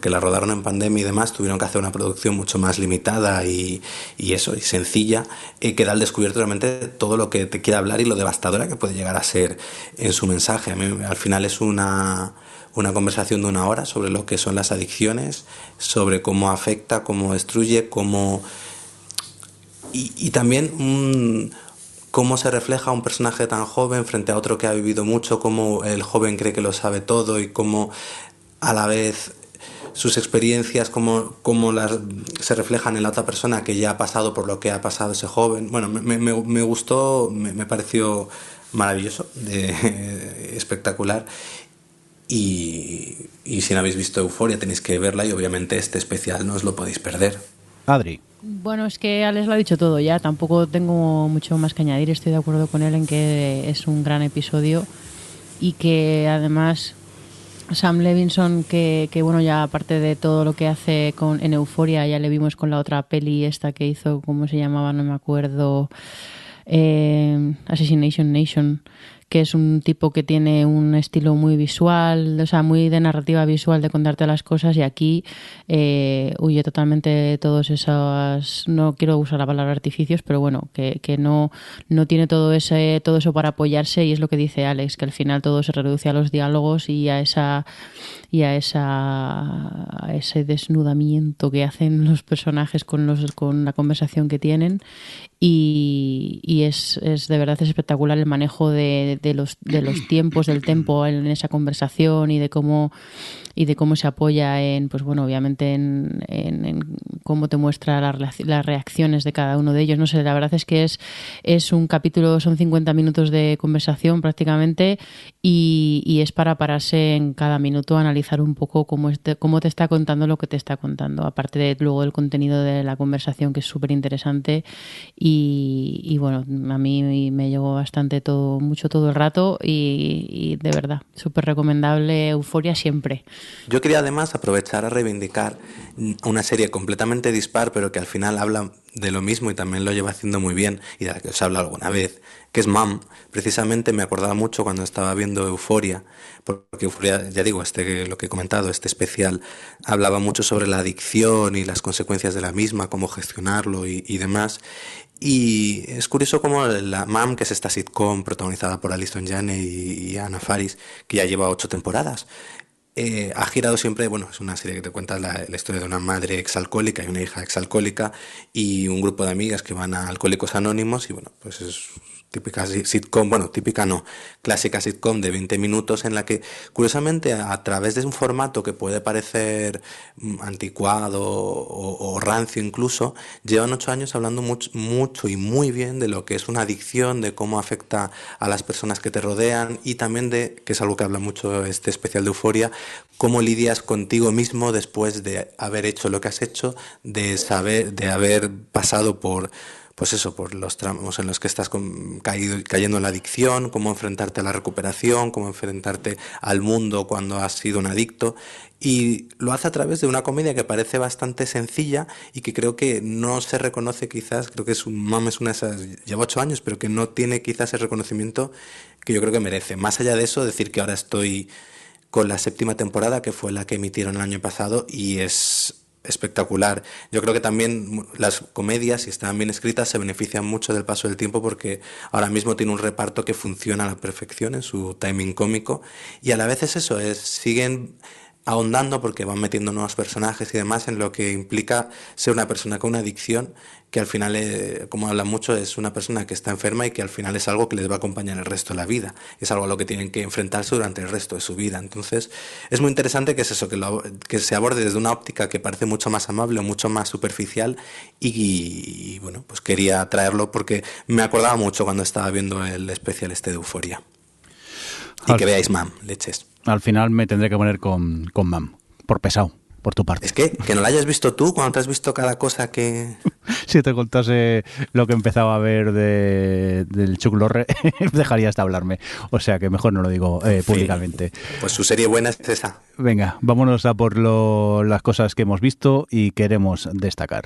que la rodaron en pandemia y demás, tuvieron que hacer una producción mucho más limitada y, y eso, y sencilla, eh, que da al descubierto realmente todo lo que te quiere hablar y lo devastadora que puede llegar a ser en su mensaje. A mí, al final es una, una conversación de una hora sobre lo que son las adicciones, sobre cómo afecta, cómo destruye, cómo... y, y también un... cómo se refleja un personaje tan joven frente a otro que ha vivido mucho, cómo el joven cree que lo sabe todo y cómo a la vez sus experiencias, cómo, cómo las, se reflejan en la otra persona que ya ha pasado por lo que ha pasado ese joven. Bueno, me, me, me gustó, me, me pareció maravilloso, de, espectacular. Y, y si no habéis visto Euforia tenéis que verla, y obviamente este especial no os lo podéis perder. Adri. Bueno, es que Alex lo ha dicho todo ya, tampoco tengo mucho más que añadir. Estoy de acuerdo con él en que es un gran episodio y que además Sam Levinson, que, que bueno, ya aparte de todo lo que hace con, en Euforia, ya le vimos con la otra peli esta que hizo, ¿cómo se llamaba? No me acuerdo, eh, Assassination Nation, que es un tipo que tiene un estilo muy visual, o sea, muy de narrativa visual, de contarte las cosas, y aquí eh, huye totalmente de todos esos, no quiero usar la palabra artificios, pero bueno, que, que no, no tiene todo ese todo eso para apoyarse, y es lo que dice Alex, que al final todo se reduce a los diálogos y a esa y a esa a ese desnudamiento que hacen los personajes con los con la conversación que tienen, y, y es, es de verdad es espectacular el manejo de, de los de los tiempos, del tempo en esa conversación y de cómo y de cómo se apoya en, pues bueno, obviamente en, en, en cómo te muestra la, las reacciones de cada uno de ellos. No sé, la verdad es que es, es un capítulo, son cincuenta minutos de conversación prácticamente y, y es para pararse en cada minuto, analizar un poco cómo, este, cómo te está contando lo que te está contando, aparte de luego el contenido de la conversación, que es súper interesante y, y bueno, a mí me llegó bastante todo, mucho todo el rato y, y de verdad, súper recomendable, Euforia siempre. Yo quería además aprovechar a reivindicar una serie completamente dispar, pero que al final habla de lo mismo y también lo lleva haciendo muy bien, y de la que os he hablado alguna vez, que es Mom. Precisamente me acordaba mucho cuando estaba viendo Euforia, porque Euforia, ya digo, este lo que he comentado, este especial, hablaba mucho sobre la adicción y las consecuencias de la misma, cómo gestionarlo y, y demás. Y es curioso cómo la Mom, que es esta sitcom protagonizada por Alison Janney y, y Anna Faris, que ya lleva ocho temporadas, Eh, ha girado siempre, bueno, es una serie que te cuenta la, la historia de una madre exalcohólica y una hija exalcohólica y un grupo de amigas que van a Alcohólicos Anónimos y bueno, pues es típica sitcom, bueno, típica no, clásica sitcom de veinte minutos en la que, curiosamente, a, a través de un formato que puede parecer anticuado o, o rancio incluso, llevan ocho años hablando mucho, mucho y muy bien de lo que es una adicción, de cómo afecta a las personas que te rodean y también de, que es algo que habla mucho este especial de Euforia, cómo lidias contigo mismo después de haber hecho lo que has hecho, de saber, de haber pasado por, pues eso, por los tramos en los que estás con, caído, cayendo en la adicción, cómo enfrentarte a la recuperación, cómo enfrentarte al mundo cuando has sido un adicto. Y lo hace a través de una comedia que parece bastante sencilla y que creo que no se reconoce quizás, creo que es un Mom, es una de esas, lleva ocho años, pero que no tiene quizás el reconocimiento que yo creo que merece. Más allá de eso, decir que ahora estoy con la séptima temporada, que fue la que emitieron el año pasado, y es espectacular. Yo creo que también las comedias, si están bien escritas, se benefician mucho del paso del tiempo porque ahora mismo tiene un reparto que funciona a la perfección en su timing cómico y a la vez es eso, es, siguen ahondando porque van metiendo nuevos personajes y demás en lo que implica ser una persona con una adicción que al final, eh, como hablan mucho, es una persona que está enferma y que al final es algo que les va a acompañar el resto de la vida. Es algo a lo que tienen que enfrentarse durante el resto de su vida. Entonces, es muy interesante que es eso, que, lo, que se aborde desde una óptica que parece mucho más amable o mucho más superficial y, y, y bueno, pues quería traerlo porque me acordaba mucho cuando estaba viendo el especial este de Euforia. Y que veáis Mam, leches. Al final me tendré que poner con, con Mam, por pesado, por tu parte. Es que, que no la hayas visto tú cuando te has visto cada cosa que... Si te contase lo que empezaba a ver de, del Chuck Lorre, dejarías de hablarme. O sea que mejor no lo digo eh, públicamente. Sí. Pues su serie buena es esa. Venga, vámonos a por lo, las cosas que hemos visto y queremos destacar.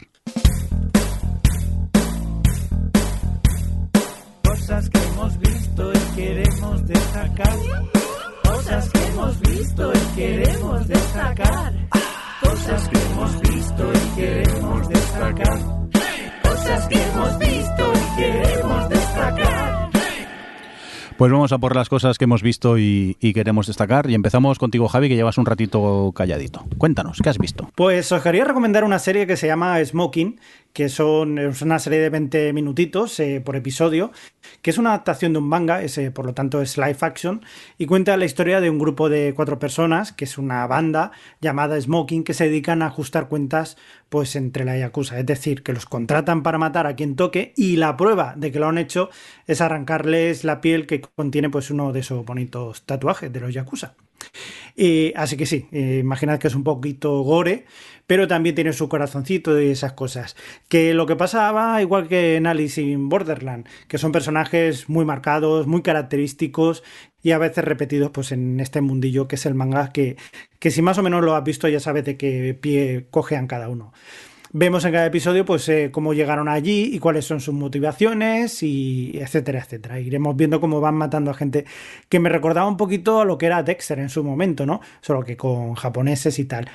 Cosas que hemos visto y queremos destacar. Cosas que hemos visto y queremos destacar. Cosas que hemos visto y queremos destacar. Cosas que hemos visto y queremos destacar. Pues vamos a por las cosas que hemos visto y, y queremos destacar. Y empezamos contigo, Javi, que llevas un ratito calladito. Cuéntanos, ¿qué has visto? Pues os quería recomendar una serie que se llama Smoking, que son, es una serie de veinte minutitos eh, por episodio, que es una adaptación de un manga, es, eh, por lo tanto es live action, y cuenta la historia de un grupo de cuatro personas, que es una banda llamada Smoking, que se dedican a ajustar cuentas pues entre la Yakuza, es decir, que los contratan para matar a quien toque, y la prueba de que lo han hecho es arrancarles la piel que contiene pues uno de esos bonitos tatuajes de los Yakuza. Eh, así que sí, eh, imaginad que es un poquito gore, pero también tiene su corazoncito y esas cosas. Que lo que pasaba, igual que en Alice in Borderland, que son personajes muy marcados, muy característicos y a veces repetidos pues en este mundillo que es el manga, que, que si más o menos lo has visto ya sabes de qué pie cojean cada uno. Vemos en cada episodio pues eh, cómo llegaron allí y cuáles son sus motivaciones y etcétera, etcétera. Iremos viendo cómo van matando a gente que me recordaba un poquito a lo que era Dexter en su momento, ¿no? Solo que con japoneses y tal.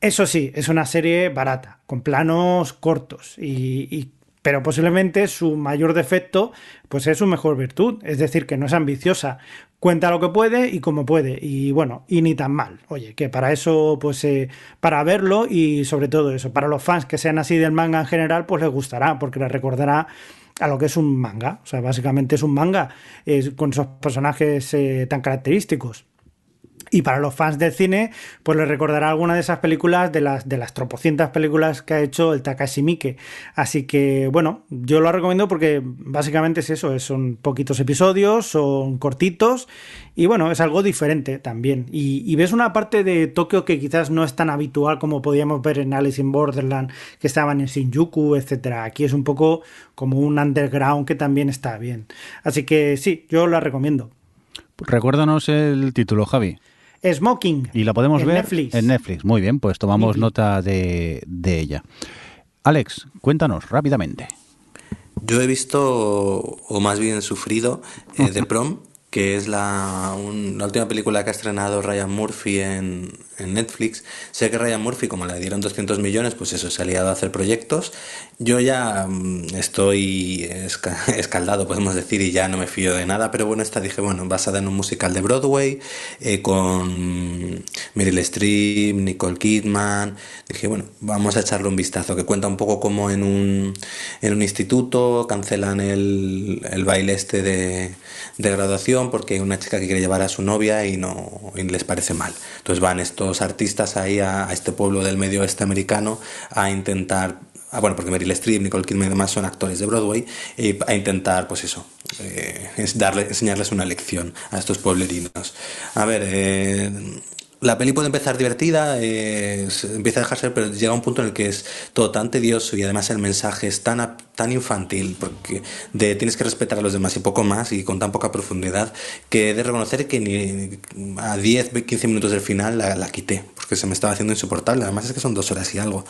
Eso sí, es una serie barata, con planos cortos y... y pero posiblemente su mayor defecto pues es su mejor virtud, es decir, que no es ambiciosa, cuenta lo que puede y como puede, y bueno, y ni tan mal, oye, que para eso, pues eh, para verlo y sobre todo eso, para los fans que sean así del manga en general, pues les gustará, porque les recordará a lo que es un manga. O sea, básicamente es un manga eh, con esos personajes eh, tan característicos. Y para los fans del cine, pues les recordará alguna de esas películas, de las de las tropocientas películas que ha hecho el Takashi Miike. Así que, bueno, yo lo recomiendo porque básicamente es eso, son poquitos episodios, son cortitos y, bueno, es algo diferente también. Y, y ves una parte de Tokio que quizás no es tan habitual como podíamos ver en Alice in Borderland, que estaban en Shinjuku, etcétera. Aquí es un poco como un underground que también está bien. Así que sí, yo la recomiendo. Recuérdanos el título, Javi. Smoking. Y la podemos en ver Netflix. En Netflix. Muy bien, pues tomamos Netflix. nota de, de ella. Alex, cuéntanos rápidamente. Yo he visto, o más bien sufrido, eh, The Prom, que es la, un, la última película que ha estrenado Ryan Murphy en, en Netflix. Sé que Ryan Murphy, como le dieron doscientos millones, pues eso, se ha liado a hacer proyectos. Yo ya estoy esca- escaldado, podemos decir, y ya no me fío de nada, pero bueno, esta dije, bueno, basada en un musical de Broadway, eh, con Meryl Streep, Nicole Kidman. Dije, bueno, vamos a echarle un vistazo, que cuenta un poco como en un, en un instituto cancelan el, el baile este de, de graduación, porque hay una chica que quiere llevar a su novia y no y les parece mal. Entonces van estos artistas ahí a, a este pueblo del medio oeste americano a intentar, a, bueno, porque Meryl Streep, Nicole Kidman y demás son actores de Broadway, y a intentar, pues eso, eh, es darle, enseñarles una lección a estos pueblerinos. A ver, eh, la peli puede empezar divertida, eh, empieza a dejarse, pero llega un punto en el que es todo tan tedioso y además el mensaje es tan ap- tan infantil, porque de tienes que respetar a los demás y poco más, y con tan poca profundidad, que he de reconocer que ni a diez, quince minutos del final la, la quité, porque se me estaba haciendo insoportable. Además es que son dos horas y algo.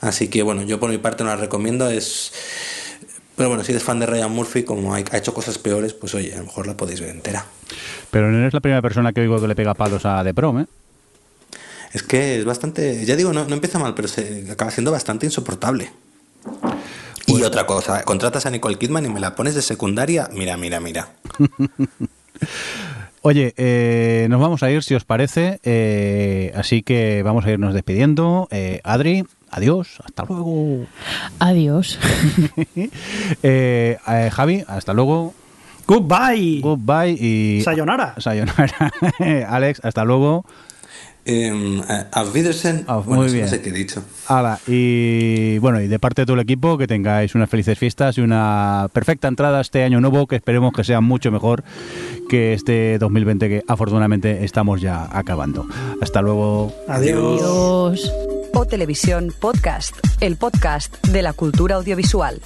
Así que bueno, yo por mi parte no la recomiendo, es... Pero bueno, si eres fan de Ryan Murphy, como ha hecho cosas peores, pues oye, a lo mejor la podéis ver entera. Pero no eres la primera persona que oigo que le pega palos a The Prom, ¿eh? Es que es bastante... Ya digo, no, no empieza mal, pero se acaba siendo bastante insoportable. Pues... Y otra cosa, contratas a Nicole Kidman y me la pones de secundaria. Mira, mira, mira. Oye, eh, nos vamos a ir, si os parece. Eh, así que vamos a irnos despidiendo. Eh, Adri, adiós. Hasta luego. Adiós. eh, eh, Javi, hasta luego. Goodbye. Goodbye y... Sayonara. Sayonara. Alex, hasta luego. Um, auf Wiedersehen. Oh, bueno, muy bien. No sé qué he dicho. Ala, y bueno, y de parte de todo el equipo, que tengáis unas felices fiestas y una perfecta entrada a este año nuevo, que esperemos que sea mucho mejor que este dos mil veinte, que afortunadamente estamos ya acabando. Hasta luego. Adiós. Adiós. Otelevisión Podcast, el podcast de la cultura audiovisual.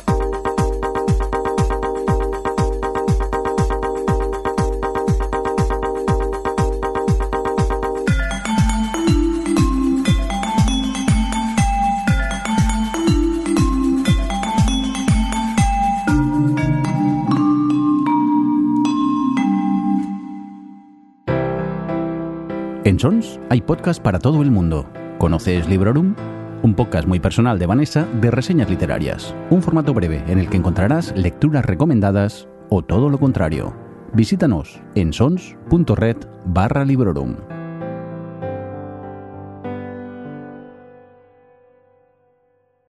En Sons hay podcast para todo el mundo. ¿Conoces Librorum? Un podcast muy personal de Vanessa de reseñas literarias. Un formato breve en el que encontrarás lecturas recomendadas o todo lo contrario. Visítanos en sons punto red barra Librorum.